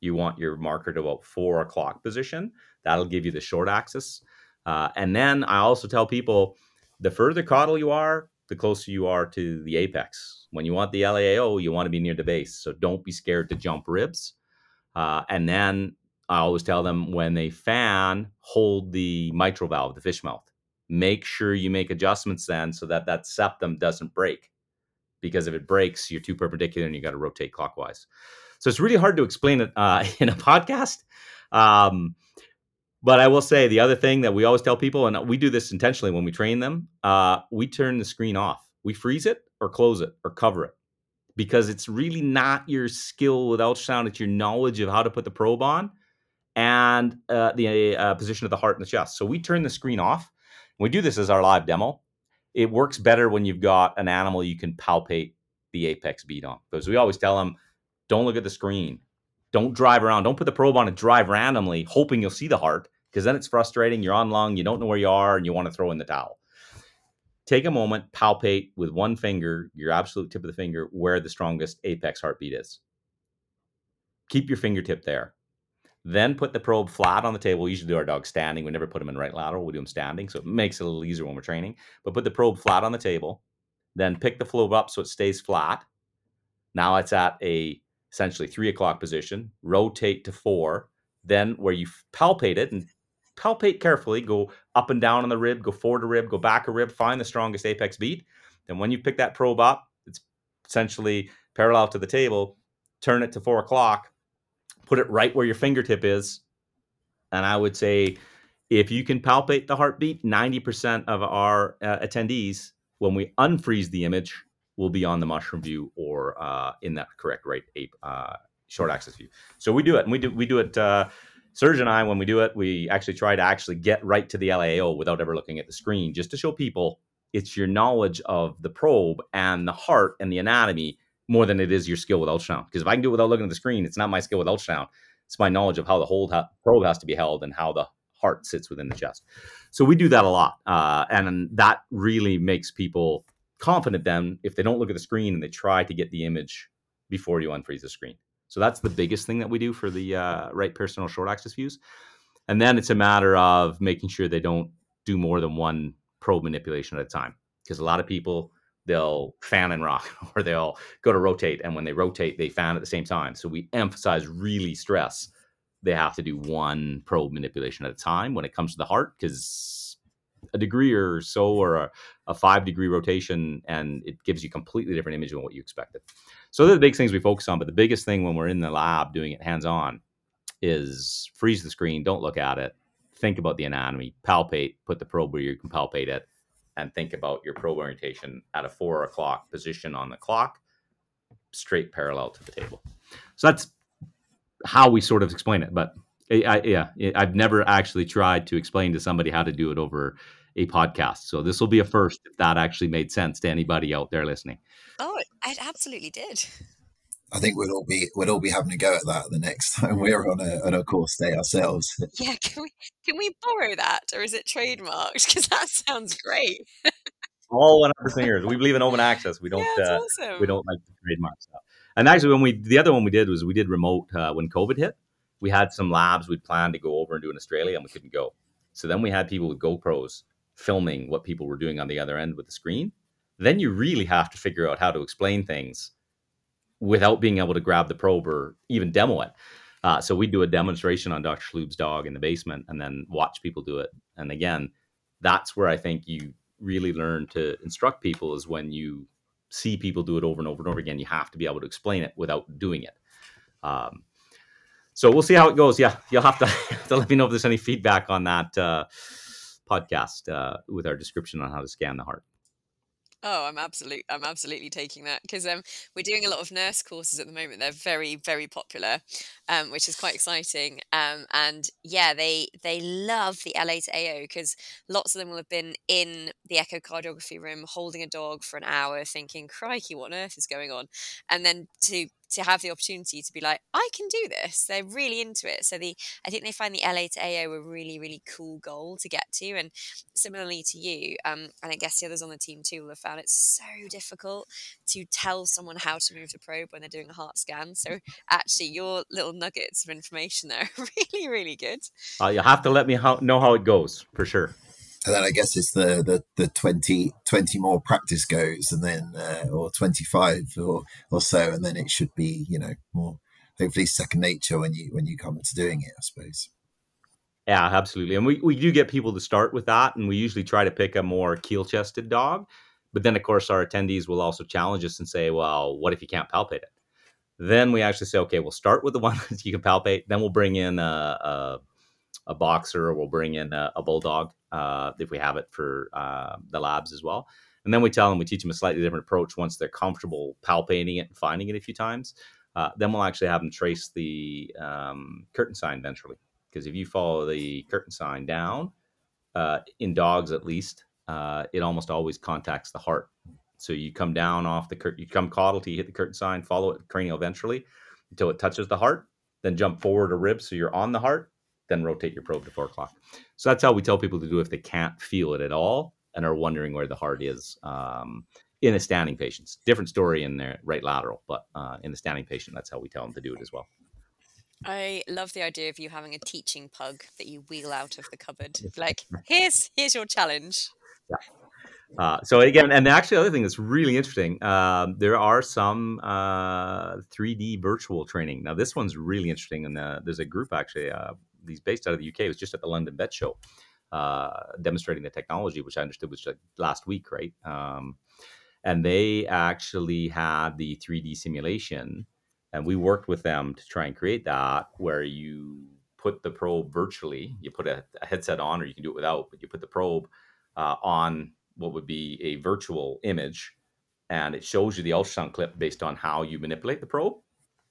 you want your marker to about 4 o'clock position. That'll give you the short axis. And then I also tell people, the further caudal you are, the closer you are to the apex. When you want the LAAO, you want to be near the base. So don't be scared to jump ribs. And then I always tell them, when they fan, hold the mitral valve, the fish mouth. Make sure you make adjustments then so that that septum doesn't break. Because if it breaks, you're too perpendicular and you got to rotate clockwise. So it's really hard to explain it in a podcast. But I will say the other thing that we always tell people, and we do this intentionally when we train them, we turn the screen off. We freeze it or close it or cover it. Because it's really not your skill with ultrasound, it's your knowledge of how to put the probe on and the position of the heart in the chest. So we turn the screen off. We do this as our live demo. It works better when you've got an animal you can palpate the apex bead on. Because we always tell them, don't look at the screen. Don't drive around. Don't put the probe on and drive randomly, hoping you'll see the heart, because then it's frustrating. You're on lung, you don't know where you are, and you want to throw in the towel. Take a moment, palpate with one finger, your absolute tip of the finger, where the strongest apex heartbeat is. Keep your fingertip there. Then put the probe flat on the table. We usually do our dogs standing. We never put them in right lateral. We do them standing. So it makes it a little easier when we're training. But put the probe flat on the table. Then pick the probe up so it stays flat. Now it's at a essentially 3 o'clock position. Rotate to 4. Then where you palpate it, and palpate carefully. Go up and down on the rib. Go forward a rib. Go back a rib. Find the strongest apex beat. Then when you pick that probe up, it's essentially parallel to the table. Turn it to 4 o'clock. Put it right where your fingertip is. And I would say, if you can palpate the heartbeat, 90% of our attendees, when we unfreeze the image, will be on the mushroom view or in that correct right short axis view. So we do it, and we do it. Serge and I, when we do it, we actually try to actually get right to the LAAO without ever looking at the screen, just to show people it's your knowledge of the probe and the heart and the anatomy more than it is your skill with ultrasound. Because if I can do it without looking at the screen, it's not my skill with ultrasound. It's my knowledge of how the whole probe has to be held and how the heart sits within the chest. So we do that a lot. And that really makes people confident then if they don't look at the screen and they try to get the image before you unfreeze the screen. So that's the biggest thing that we do for the right peristinal short axis views. And then it's a matter of making sure they don't do more than one probe manipulation at a time. Because a lot of people, they'll fan and rock, or they'll go to rotate. And when they rotate, they fan at the same time. So we emphasize, really stress, they have to do one probe manipulation at a time when it comes to the heart, because a degree or so, or a 5-degree rotation, and it gives you completely different image than what you expected. So they're the big things we focus on. But the biggest thing when we're in the lab doing it hands-on is freeze the screen. Don't look at it. Think about the anatomy, palpate, put the probe where you can palpate it, and think about your probe orientation at a 4 o'clock position on the clock, straight parallel to the table. So that's how we sort of explain it. But I've never actually tried to explain to somebody how to do it over a podcast. So this will be a first, if that actually made sense to anybody out there listening. Oh, it absolutely did. I think we'll all be having a go at that the next time we're on a course day ourselves. Yeah, can we borrow that, or is it trademarked? Because that sounds great. All 100%. We believe in open access. We don't. Yeah, awesome. We don't like to trademark stuff. And actually, the other one we did was remote when COVID hit. We had some labs we'd planned to go over and do in Australia, and we couldn't go. So then we had people with GoPros filming what people were doing on the other end with the screen. Then you really have to figure out how to explain things without being able to grab the probe or even demo it. So we'd do a demonstration on Dr. Shalhoub's dog in the basement and then watch people do it. And again, that's where I think you really learn to instruct people, is when you see people do it over and over and over again, you have to be able to explain it without doing it. So we'll see how it goes. Yeah, you'll have to let me know if there's any feedback on that podcast with our description on how to scan the heart. Oh, I'm absolutely taking that, because we're doing a lot of nurse courses at the moment. They're very, very popular, which is quite exciting. And yeah, they love the LA to AO, because lots of them will have been in the echocardiography room holding a dog for an hour thinking, crikey, what on earth is going on? And then to have the opportunity to be like, I can do this. They're really into it. So I think they find the LA to AO a really, really cool goal to get to. And similarly to you, and I guess the others on the team too will have found it so difficult to tell someone how to move the probe when they're doing a heart scan. So actually your little nuggets of information there are really, really good. You'll have to let me know how it goes, for sure. And then I guess it's the 20 more practice goes, and then or 25 or so, and then it should be, more hopefully second nature when you come to doing it, I suppose. Yeah, absolutely. And we do get people to start with that, and we usually try to pick a more keel-chested dog. But then, of course, our attendees will also challenge us and say, well, what if you can't palpate it? Then we actually say, okay, we'll start with the one that you can palpate. Then we'll bring in a boxer, or we'll bring in a bulldog if we have it for the labs as well. And then we teach them a slightly different approach once they're comfortable palpating it and finding it a few times. Then we'll actually have them trace the curtain sign eventually. Because if you follow the curtain sign down, in dogs at least, it almost always contacts the heart. So you come down off the curtain, you come caudal till you hit the curtain sign, follow it cranial ventrally until it touches the heart, then jump forward a rib so you're on the heart, then rotate your probe to 4 o'clock. So that's how we tell people to do if they can't feel it at all and are wondering where the heart is in the standing patients. Different story in their right lateral, but in the standing patient, that's how we tell them to do it as well. I love the idea of you having a teaching pug that you wheel out of the cupboard. Like, here's your challenge. Yeah. So again, and actually the other thing that's really interesting, there are some 3D virtual training. Now, this one's really interesting. And there's a group actually, these based out of the UK. It was just at the London Vet Show, demonstrating the technology, which I understood was like last week, right? And they actually had the 3D simulation, and we worked with them to try and create that, where you put the probe virtually. You put a headset on, or you can do it without, but you put the probe on what would be a virtual image, and it shows you the ultrasound clip based on how you manipulate the probe.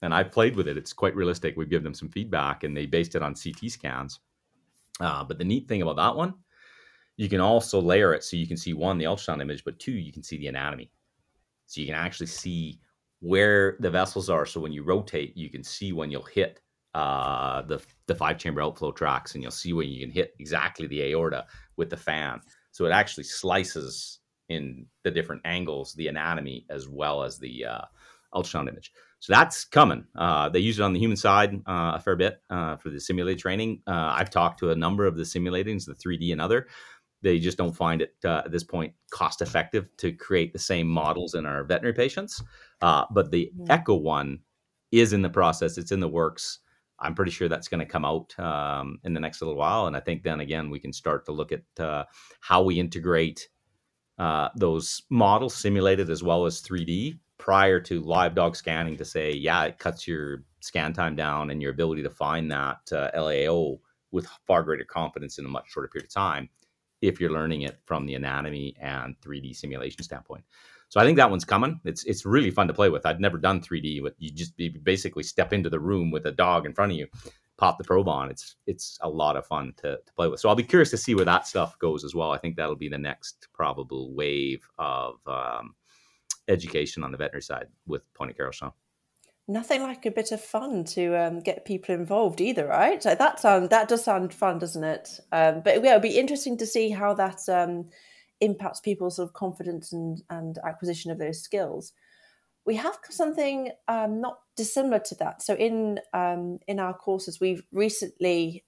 And I've played with it. It's quite realistic. We've given them some feedback, and they based it on CT scans. But the neat thing about that one, you can also layer it. So you can see, one, the ultrasound image, but two, you can see the anatomy. So you can actually see where the vessels are. So when you rotate, you can see when you'll hit the five chamber outflow tracts, and you'll see when you can hit exactly the aorta with the fan. So it actually slices in the different angles, the anatomy, as well as the ultrasound image. So that's coming. They use it on the human side a fair bit for the simulated training. I've talked to a number of the simulatings, the 3D and other. They just don't find it at this point cost effective to create the same models in our veterinary patients. But the Echo one is in the process. It's in the works. I'm pretty sure that's going to come out in the next little while. And I think then again, we can start to look at how we integrate those models, simulated as well as 3D, prior to live dog scanning, to say, yeah, it cuts your scan time down and your ability to find that LAO with far greater confidence in a much shorter period of time, if you're learning it from the anatomy and 3D simulation standpoint. So I think that one's coming. It's really fun to play with. I'd never done 3D, but you basically step into the room with a dog in front of you, pop the probe on. It's a lot of fun to play with. So I'll be curious to see where that stuff goes as well. I think that'll be the next probable wave of education on the veterinary side with point-of-care ultrasound. Nothing like a bit of fun to get people involved either, right? Like that does sound fun, doesn't it? But yeah, it'll be interesting to see how that impacts people's sort of confidence and acquisition of those skills. We have something not dissimilar to that. So in our courses, we've recently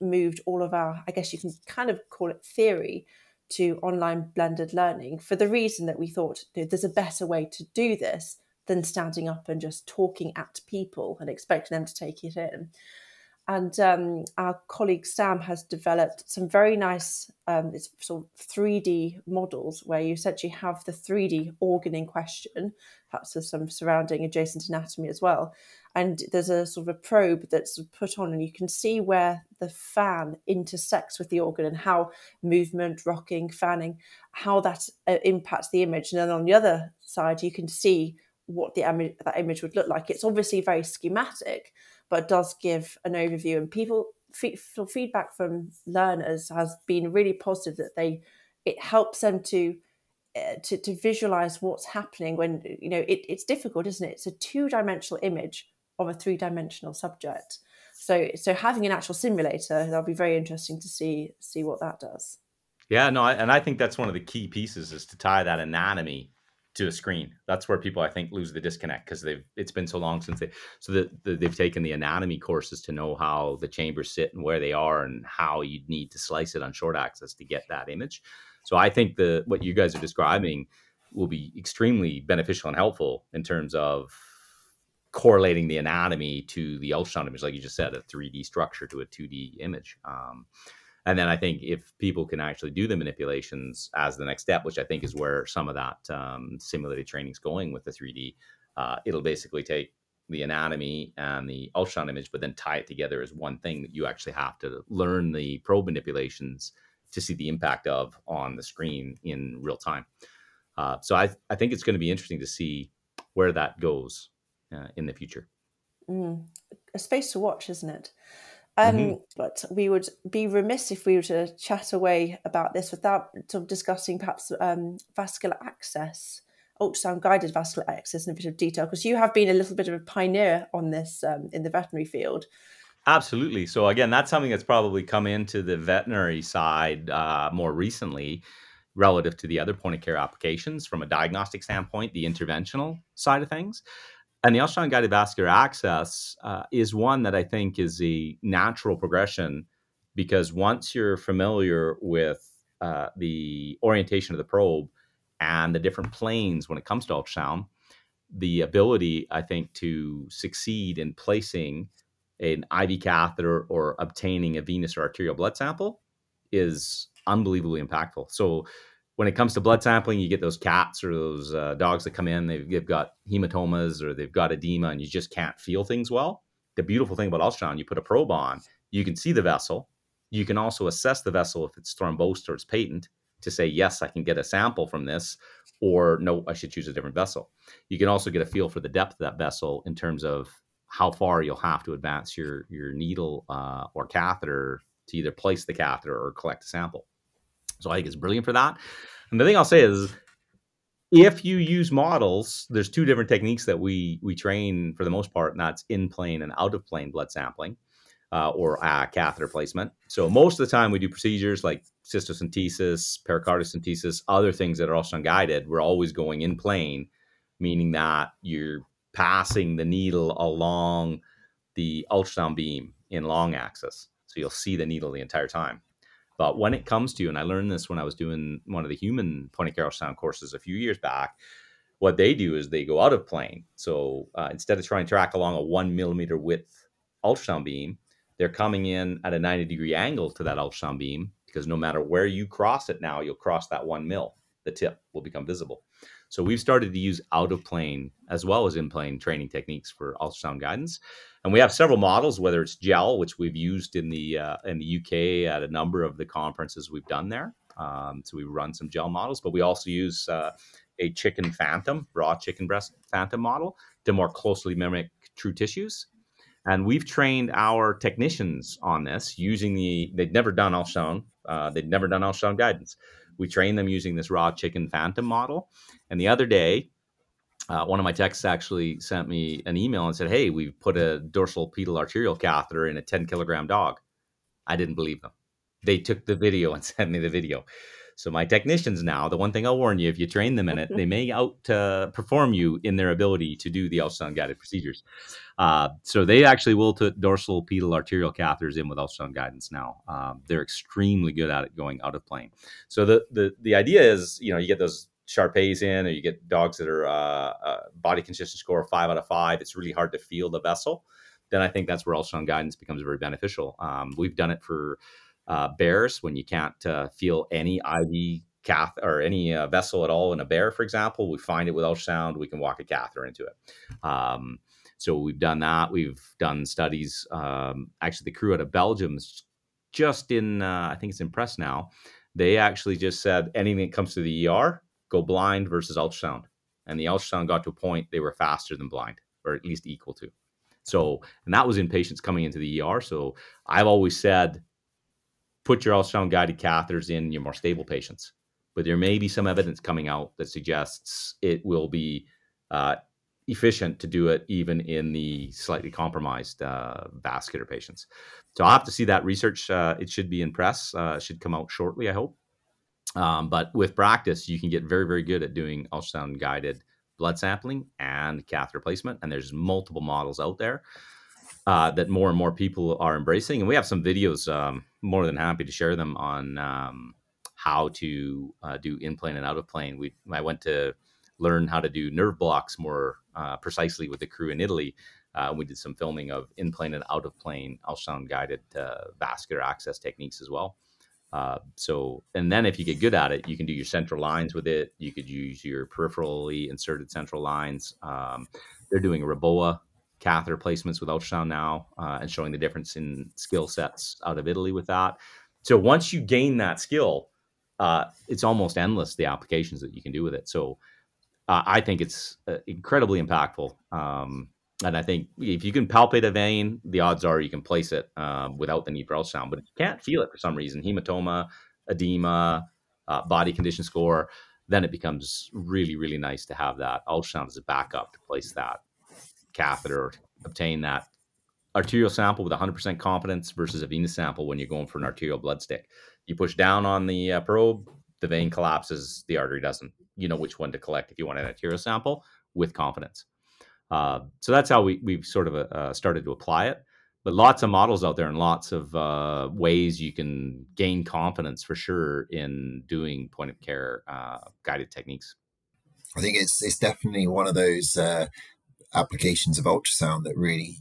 moved all of our, I guess you can kind of call it theory, to online blended learning, for the reason that we thought there's a better way to do this than standing up and just talking at people and expecting them to take it in. And our colleague Sam has developed some very nice it's sort of 3D models where you essentially have the 3D organ in question, perhaps with some surrounding adjacent anatomy as well. And there's a sort of a probe that's put on and you can see where the fan intersects with the organ and how movement, rocking, fanning, how that impacts the image. And then on the other side, you can see what that image would look like. It's obviously very schematic, but does give an overview. And people feedback from learners has been really positive that it helps them to visualize what's happening when, you know, it's difficult, isn't it? It's a two-dimensional image of a three-dimensional subject. So having an actual simulator, that'll be very interesting to see what that does. Yeah, no, and I think that's one of the key pieces is to tie that anatomy to a screen. That's where people, I think, lose the disconnect because it's been so long since they've taken the anatomy courses to know how the chambers sit and where they are and how you'd need to slice it on short axis to get that image. So I think what you guys are describing will be extremely beneficial and helpful in terms of correlating the anatomy to the ultrasound image, like you just said, a 3D structure to a 2D image. And then I think if people can actually do the manipulations as the next step, which I think is where some of that simulated training is going with the 3D, it'll basically take the anatomy and the ultrasound image, but then tie it together as one thing that you actually have to learn the probe manipulations to see the impact of on the screen in real time. So I think it's going to be interesting to see where that goes in the future. A space to watch, isn't it? But we would be remiss if we were to chat away about this without sort of discussing perhaps vascular access, ultrasound guided vascular access in a bit of detail, because you have been a little bit of a pioneer on this in the veterinary field. Absolutely. So again, that's something that's probably come into the veterinary side more recently relative to the other point of care applications from a diagnostic standpoint, the interventional side of things. And the ultrasound guided vascular access is one that I think is a natural progression, because once you're familiar with the orientation of the probe and the different planes when it comes to ultrasound, the ability, I think, to succeed in placing an IV catheter or obtaining a venous or arterial blood sample is unbelievably impactful. So when it comes to blood sampling, you get those cats or those dogs that come in, they've got hematomas or they've got edema and you just can't feel things well. The beautiful thing about ultrasound, you put a probe on, you can see the vessel. You can also assess the vessel if it's thrombosed or it's patent to say, yes, I can get a sample from this, or no, I should choose a different vessel. You can also get a feel for the depth of that vessel in terms of how far you'll have to advance your needle or catheter to either place the catheter or collect a sample. So I think it's brilliant for that. And the thing I'll say is, if you use models, there's two different techniques that we train for the most part, and that's in-plane and out-of-plane blood sampling or catheter placement. So most of the time we do procedures like cystocentesis, pericardiocentesis, other things that are also unguided. We're always going in-plane, meaning that you're passing the needle along the ultrasound beam in long axis. So you'll see the needle the entire time. But when it comes to, and I learned this when I was doing one of the human point-of-care ultrasound courses a few years back, what they do is they go out of plane. So instead of trying to track along a 1 millimeter width ultrasound beam, they're coming in at a 90-degree angle to that ultrasound beam, because no matter where you cross it now, you'll cross that 1 mil. The tip will become visible. So we've started to use out of plane as well as in plane training techniques for ultrasound guidance. And we have several models, whether it's gel, which we've used in the UK at a number of the conferences we've done there. So we run some gel models, but we also use a chicken phantom, raw chicken breast phantom model to more closely mimic true tissues. And we've trained our technicians on this using they'd never done ultrasound. They'd never done ultrasound guidance. We train them using this raw chicken phantom model. And the other day, one of my techs actually sent me an email and said, hey, we've put a dorsal pedal arterial catheter in a 10 kilogram dog. I didn't believe them. They took the video and sent me the video. So my technicians now, the one thing I'll warn you, if you train them in it, they may outperform you in their ability to do the ultrasound guided procedures. So they actually will put dorsal pedal arterial catheters in with ultrasound guidance now. They're extremely good at it going out of plane. So the idea is, you know, you get those Sharpays in, or you get dogs that are body consistency score 5 out of 5, it's really hard to feel the vessel, then I think that's where ultrasound guidance becomes very beneficial. We've done it for bears when you can't feel any IV cath or any vessel at all in a bear, for example. We find it with ultrasound, we can walk a catheter into it. So we've done that. We've done studies. Actually, the crew out of Belgium is just in, I think it's in press now. They actually just said anything that comes to the ER, go blind versus ultrasound. And the ultrasound got to a point they were faster than blind, or at least equal to. So, and that was in patients coming into the ER. So I've always said, put your ultrasound guided catheters in your more stable patients. But there may be some evidence coming out that suggests it will be efficient to do it even in the slightly compromised vascular patients. So I'll have to see that research. It should be in press, should come out shortly, I hope. But with practice, you can get very, very good at doing ultrasound guided blood sampling and catheter placement. And there's multiple models out there that more and more people are embracing. And we have some videos, more than happy to share them on how to do in-plane and out-of-plane. I went to learn how to do nerve blocks more precisely with the crew in Italy. We did some filming of in-plane and out-of-plane ultrasound guided vascular access techniques as well. So, and then if you get good at it, you can do your central lines with it. You could use your peripherally inserted central lines. They're doing Reboa catheter placements with ultrasound now and showing the difference in skill sets out of Italy with that. So once you gain that skill, it's almost endless, the applications that you can do with it. So I think it's incredibly impactful. And I think if you can palpate a vein, the odds are you can place it without the need for ultrasound. But if you can't feel it for some reason, hematoma, edema, body condition score, then it becomes really, really nice to have that ultrasound as a backup to place that catheter or obtain that arterial sample with 100% confidence versus a venous sample when you're going for an arterial blood stick. You push down on the probe, the vein collapses, the artery doesn't. You know which one to collect if you want an arterial sample with confidence. So that's how we've sort of started to apply it. But lots of models out there and lots of ways you can gain confidence for sure in doing point-of-care guided techniques. I think it's definitely one of those applications of ultrasound that really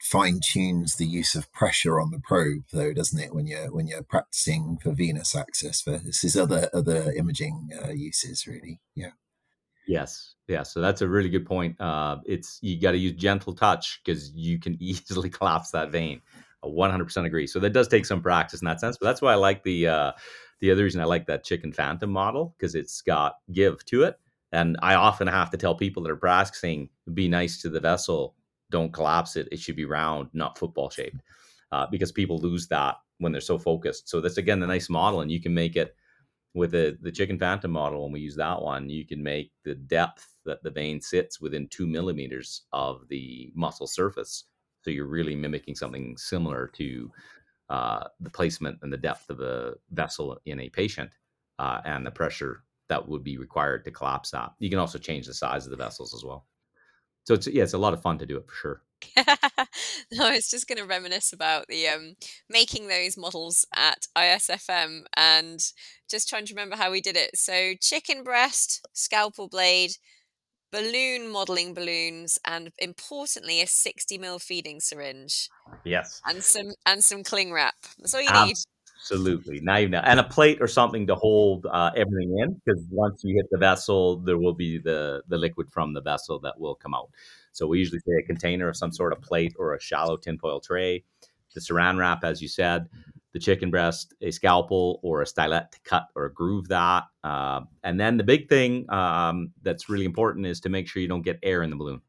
fine-tunes the use of pressure on the probe, though, doesn't it, when you're practicing for venous access versus other imaging uses, really. Yeah, so that's a really good point. It's, you got to use gentle touch because you can easily collapse that vein. I 100% agree. So that does take some practice in that sense, but that's why I like the other reason I like that chicken phantom model, because it's got give to it. And I often have to tell people that are practicing, be nice to the vessel, don't collapse it. It should be round, not football shaped, because people lose that when they're so focused. So that's, again, the nice model. And you can make it with the chicken phantom model. When we use that one, you can make the depth that the vein sits within 2 millimeters of the muscle surface. So you're really mimicking something similar to the placement and the depth of a vessel in a patient and the pressure that would be required to collapse that. You can also change the size of the vessels as well. So it's a lot of fun to do it for sure. No, I was just going to reminisce about the making those models at ISFM and just trying to remember how we did it. So chicken breast, scalpel blade, balloon modeling balloons, and importantly a 60 mil feeding syringe. Yes. And some cling wrap. That's all you need. Absolutely. Now you know. And a plate or something to hold everything in, because once you hit the vessel, there will be the liquid from the vessel that will come out. So we usually say a container of some sort of plate or a shallow tinfoil tray, the saran wrap, as you said, the chicken breast, a scalpel or a stylet to cut or groove that. And then the big thing that's really important is to make sure you don't get air in the balloon.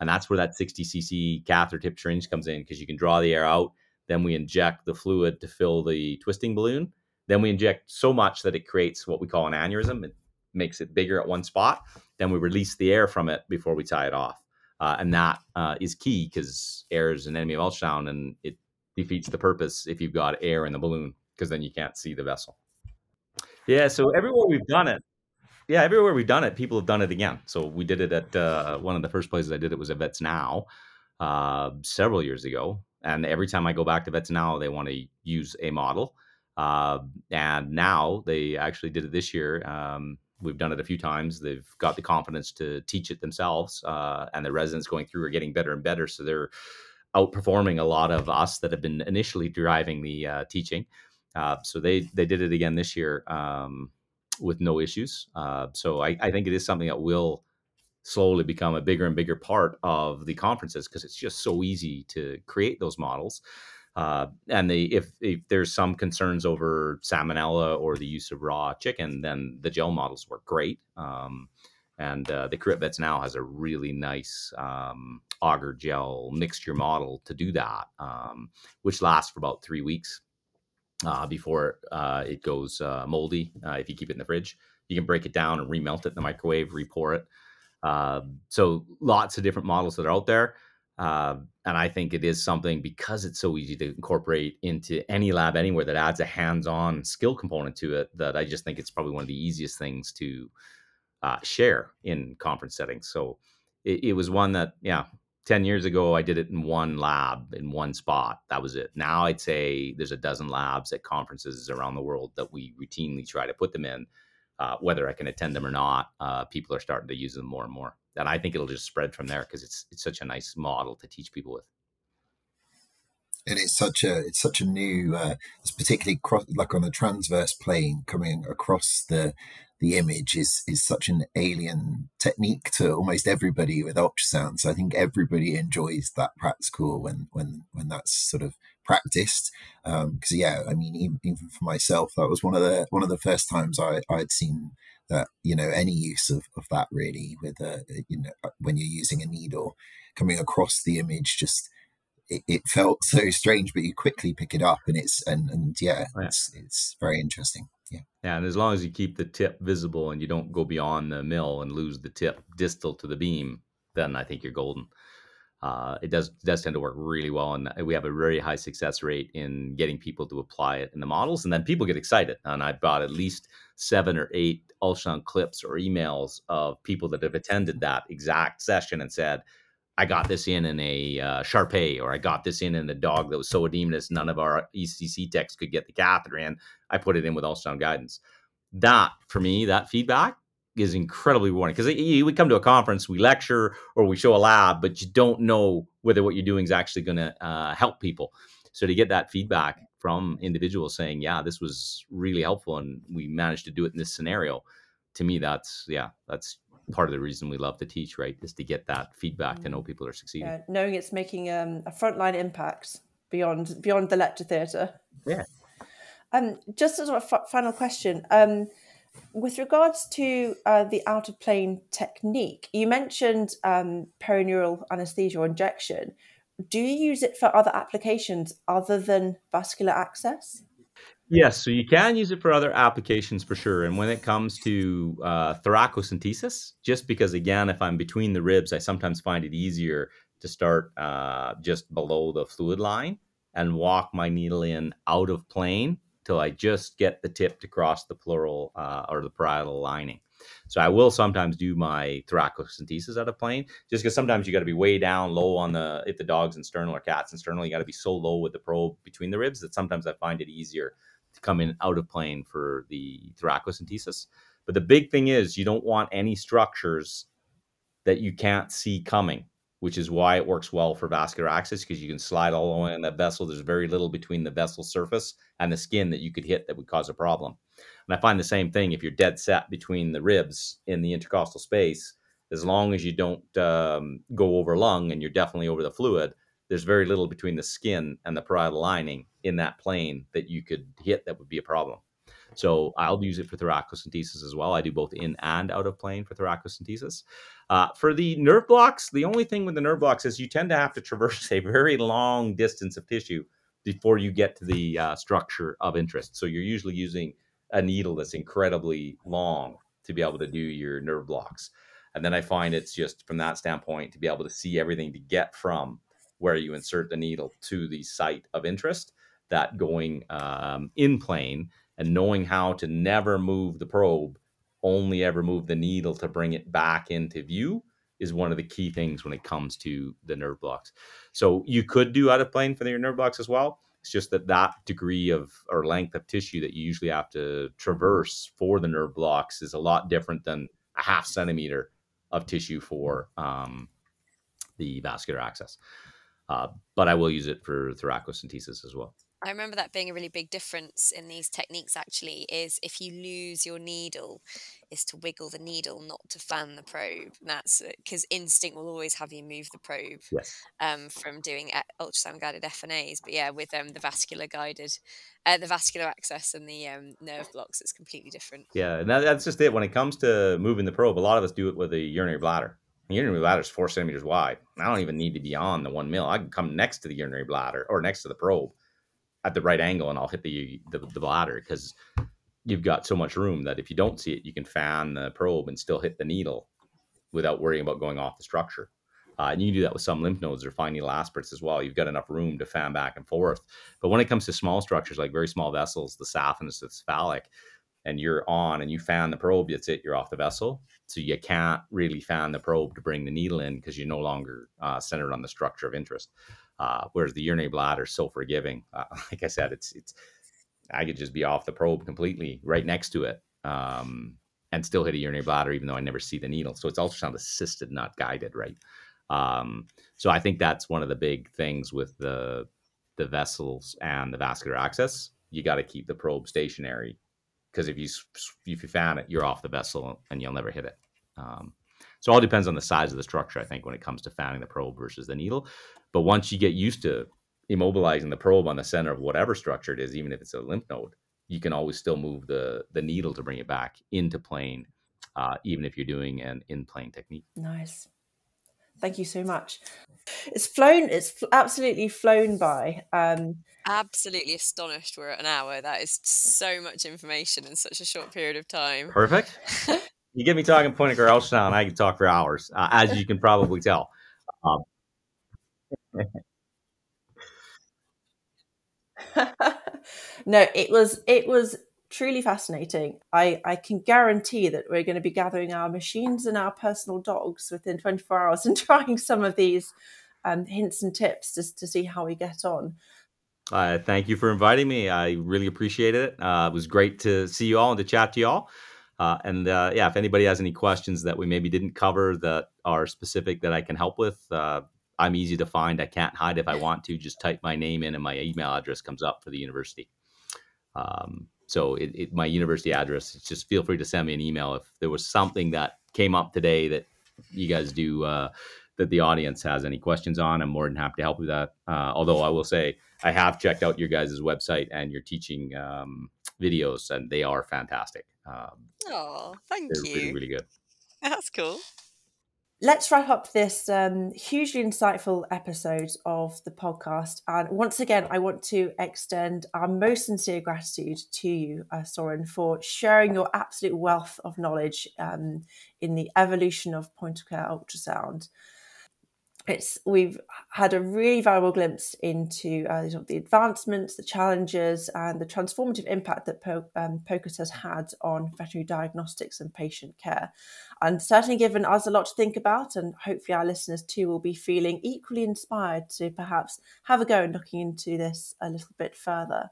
And that's where that 60 cc catheter tip syringe comes in, because you can draw the air out. Then we inject the fluid to fill the twisting balloon. Then we inject so much that it creates what we call an aneurysm. It makes it bigger at one spot. Then we release the air from it before we tie it off. And that is key, because air is an enemy of ultrasound, and it defeats the purpose if you've got air in the balloon, because then you can't see the vessel. Yeah, so everywhere we've done it, people have done it again. So we did it at one of the first places I did it was at Vets Now several years ago. And every time I go back to Vets Now, they want to use a model. And now they actually did it this year We've done it a few times. They've got the confidence to teach it themselves, and the residents going through are getting better and better. So they're outperforming a lot of us that have been initially driving the teaching. So they did it again this year with no issues. So I think it is something that will slowly become a bigger and bigger part of the conferences, because it's just so easy to create those models. And if there's some concerns over salmonella or the use of raw chicken, then the gel models work great. And the CritVets Now has a really nice agar gel mixture model to do that, which lasts for about 3 weeks before it goes moldy. If you keep it in the fridge, you can break it down and remelt it in the microwave, re-pour it. So lots of different models that are out there. And I think it is something, because it's so easy to incorporate into any lab anywhere, that adds a hands-on skill component to it, that I just think it's probably one of the easiest things to share in conference settings. So it was one that, 10 years ago, I did it in one lab, in one spot. That was it. Now I'd say there's a dozen labs at conferences around the world that we routinely try to put them in. Whether I can attend them or not, people are starting to use them more and more. And I think it'll just spread from there, because it's such a nice model to teach people with. And it's such a new, it's particularly like on a transverse plane coming across the image is such an alien technique to almost everybody with ultrasound. So I think everybody enjoys that practical when that's sort of practiced. Because even for myself, that was one of the first times I'd seen that, any use of that really with when you're using a needle coming across the image, just it felt so strange, but you quickly pick it up, and it's very interesting. Yeah, and as long as you keep the tip visible and you don't go beyond the mill and lose the tip distal to the beam, then I think you're golden. It does tend to work really well, and we have a very high success rate in getting people to apply it in the models, and then people get excited. And I've got at least 7 or 8 ultrasound clips or emails of people that have attended that exact session and said, I got this in a Shar Pei, or I got this in a dog that was so edematous none of our ECC techs could get the catheter in. I put it in with ultrasound guidance. That, for me, that feedback is incredibly rewarding, because we come to a conference, we lecture, or we show a lab, but you don't know whether what you're doing is actually going to help people. So to get that feedback from individuals saying, yeah, this was really helpful and we managed to do it in this scenario, to me, that's part of the reason we love to teach, right, is to get that feedback, to know people are succeeding. Yeah, knowing it's making a frontline impact beyond the lecture theatre. Yeah. Just as a final question, with regards to the out-of-plane technique, you mentioned perineural anaesthesia or injection. Do you use it for other applications other than vascular access? Yes, so you can use it for other applications for sure. And when it comes to thoracocentesis, just because, again, if I'm between the ribs, I sometimes find it easier to start just below the fluid line and walk my needle in out of plane till I just get the tip to cross the pleural or the parietal lining. So I will sometimes do my thoracocentesis out of plane, just because sometimes you got to be way down low on if the dog's in sternal or cat's in sternal, you got to be so low with the probe between the ribs that sometimes I find it easier to come in out of plane for the thoracocentesis. But the big thing is you don't want any structures that you can't see coming, which is why it works well for vascular access, because you can slide all the way in that vessel. There's very little between the vessel surface and the skin that you could hit that would cause a problem. And I find the same thing if you're dead set between the ribs in the intercostal space, as long as you don't go over lung and you're definitely over the fluid, there's very little between the skin and the parietal lining in that plane that you could hit that would be a problem. So I'll use it for thoracocentesis as well. I do both in and out of plane for thoracocentesis. For the nerve blocks, the only thing with the nerve blocks is you tend to have to traverse a very long distance of tissue before you get to the structure of interest. So you're usually using a needle that's incredibly long to be able to do your nerve blocks. And then I find it's just from that standpoint to be able to see everything to get from where you insert the needle to the site of interest, that going in plane and knowing how to never move the probe, only ever move the needle to bring it back into view is one of the key things when it comes to the nerve blocks. So you could do out of plane for your nerve blocks as well. It's just that that degree of or length of tissue that you usually have to traverse for the nerve blocks is a lot different than a half centimeter of tissue for the vascular access. But I will use it for thoracocentesis as well. I remember that being a really big difference in these techniques, actually, is if you lose your needle, is to wiggle the needle, not to fan the probe. And that's because instinct will always have you move the probe. Yes. From doing ultrasound-guided FNAs. But yeah, with the vascular-guided, the vascular access and the nerve blocks, it's completely different. Yeah, and that's just it. When it comes to moving the probe, a lot of us do it with a urinary bladder. The urinary bladder is 4 centimeters wide. I don't even need to be on the 1 mil. I can come next to the urinary bladder or next to the probe at the right angle, and I'll hit the bladder, because you've got so much room that if you don't see it, you can fan the probe and still hit the needle without worrying about going off the structure. And you can do that with some lymph nodes or fine needle aspirates as well. You've got enough room to fan back and forth. But when it comes to small structures, like very small vessels, the saphenous, the cephalic, and you're on and you fan the probe, that's it, you're off the vessel. So you can't really fan the probe to bring the needle in, because you're no longer centered on the structure of interest. Whereas the urinary bladder is so forgiving. Like I said, it's I could just be off the probe completely right next to it and still hit a urinary bladder, even though I never see the needle. So it's ultrasound assisted, not guided, right? So I think that's one of the big things with the vessels and the vascular access. You got to keep the probe stationary, because if you fan it, you're off the vessel and you'll never hit it. So it all depends on the size of the structure, I think, when it comes to fanning the probe versus the needle. But once you get used to immobilizing the probe on the center of whatever structure it is, even if it's a lymph node, you can always still move the needle to bring it back into plane, even if you're doing an in-plane technique. Nice. Thank you so much. It's absolutely flown by. Absolutely astonished we're at an hour. That is so much information in such a short period of time. Perfect. You get me talking point-of-care ultrasound, I can talk for hours, as you can probably tell. No, it was truly fascinating. I can guarantee that we're going to be gathering our machines and our personal dogs within 24 hours and trying some of these hints and tips just to see how we get on. Thank you for inviting me. I really appreciate it. It was great to see you all and to chat to you all. If anybody has any questions that we maybe didn't cover that are specific that I can help with, I'm easy to find. I can't hide if I want to. Just type my name in and my email address comes up for the university. So my university address, it's just feel free to send me an email. If there was something that came up today that you guys do, that the audience has any questions on, I'm more than happy to help with that. Although I will say I have checked out your guys' website and your teaching videos, and they are fantastic. Thank you. Really, really good. That's cool. Let's wrap up this hugely insightful episode of the podcast. And once again, I want to extend our most sincere gratitude to you, Soren, for sharing your absolute wealth of knowledge in the evolution of point-of-care ultrasound. We've had a really valuable glimpse into the advancements, the challenges, and the transformative impact that POCUS has had on veterinary diagnostics and patient care, and certainly given us a lot to think about. And hopefully our listeners too will be feeling equally inspired to perhaps have a go and looking into this a little bit further.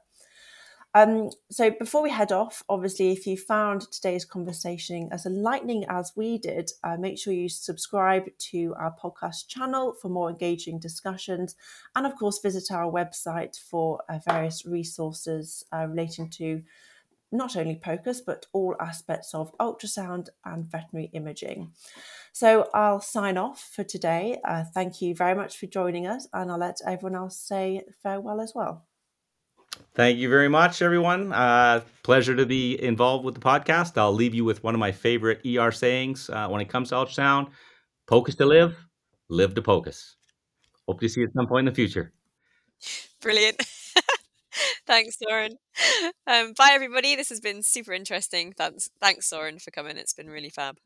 So before we head off, obviously, if you found today's conversation as enlightening as we did, make sure you subscribe to our podcast channel for more engaging discussions. And of course, visit our website for various resources relating to not only POCUS, but all aspects of ultrasound and veterinary imaging. So I'll sign off for today. Thank you very much for joining us, and I'll let everyone else say farewell as well. Thank you very much, everyone. Pleasure to be involved with the podcast. I'll leave you with one of my favorite ER sayings when it comes to ultrasound. POCUS to live, live to POCUS. Hope to see you at some point in the future. Brilliant. Thanks, Soren. Bye, everybody. This has been super interesting. Thanks, Soren, for coming. It's been really fab.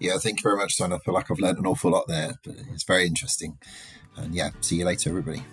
Yeah, thank you very much, Soren. I feel like I've learned an awful lot there. But it's very interesting. And yeah, see you later, everybody.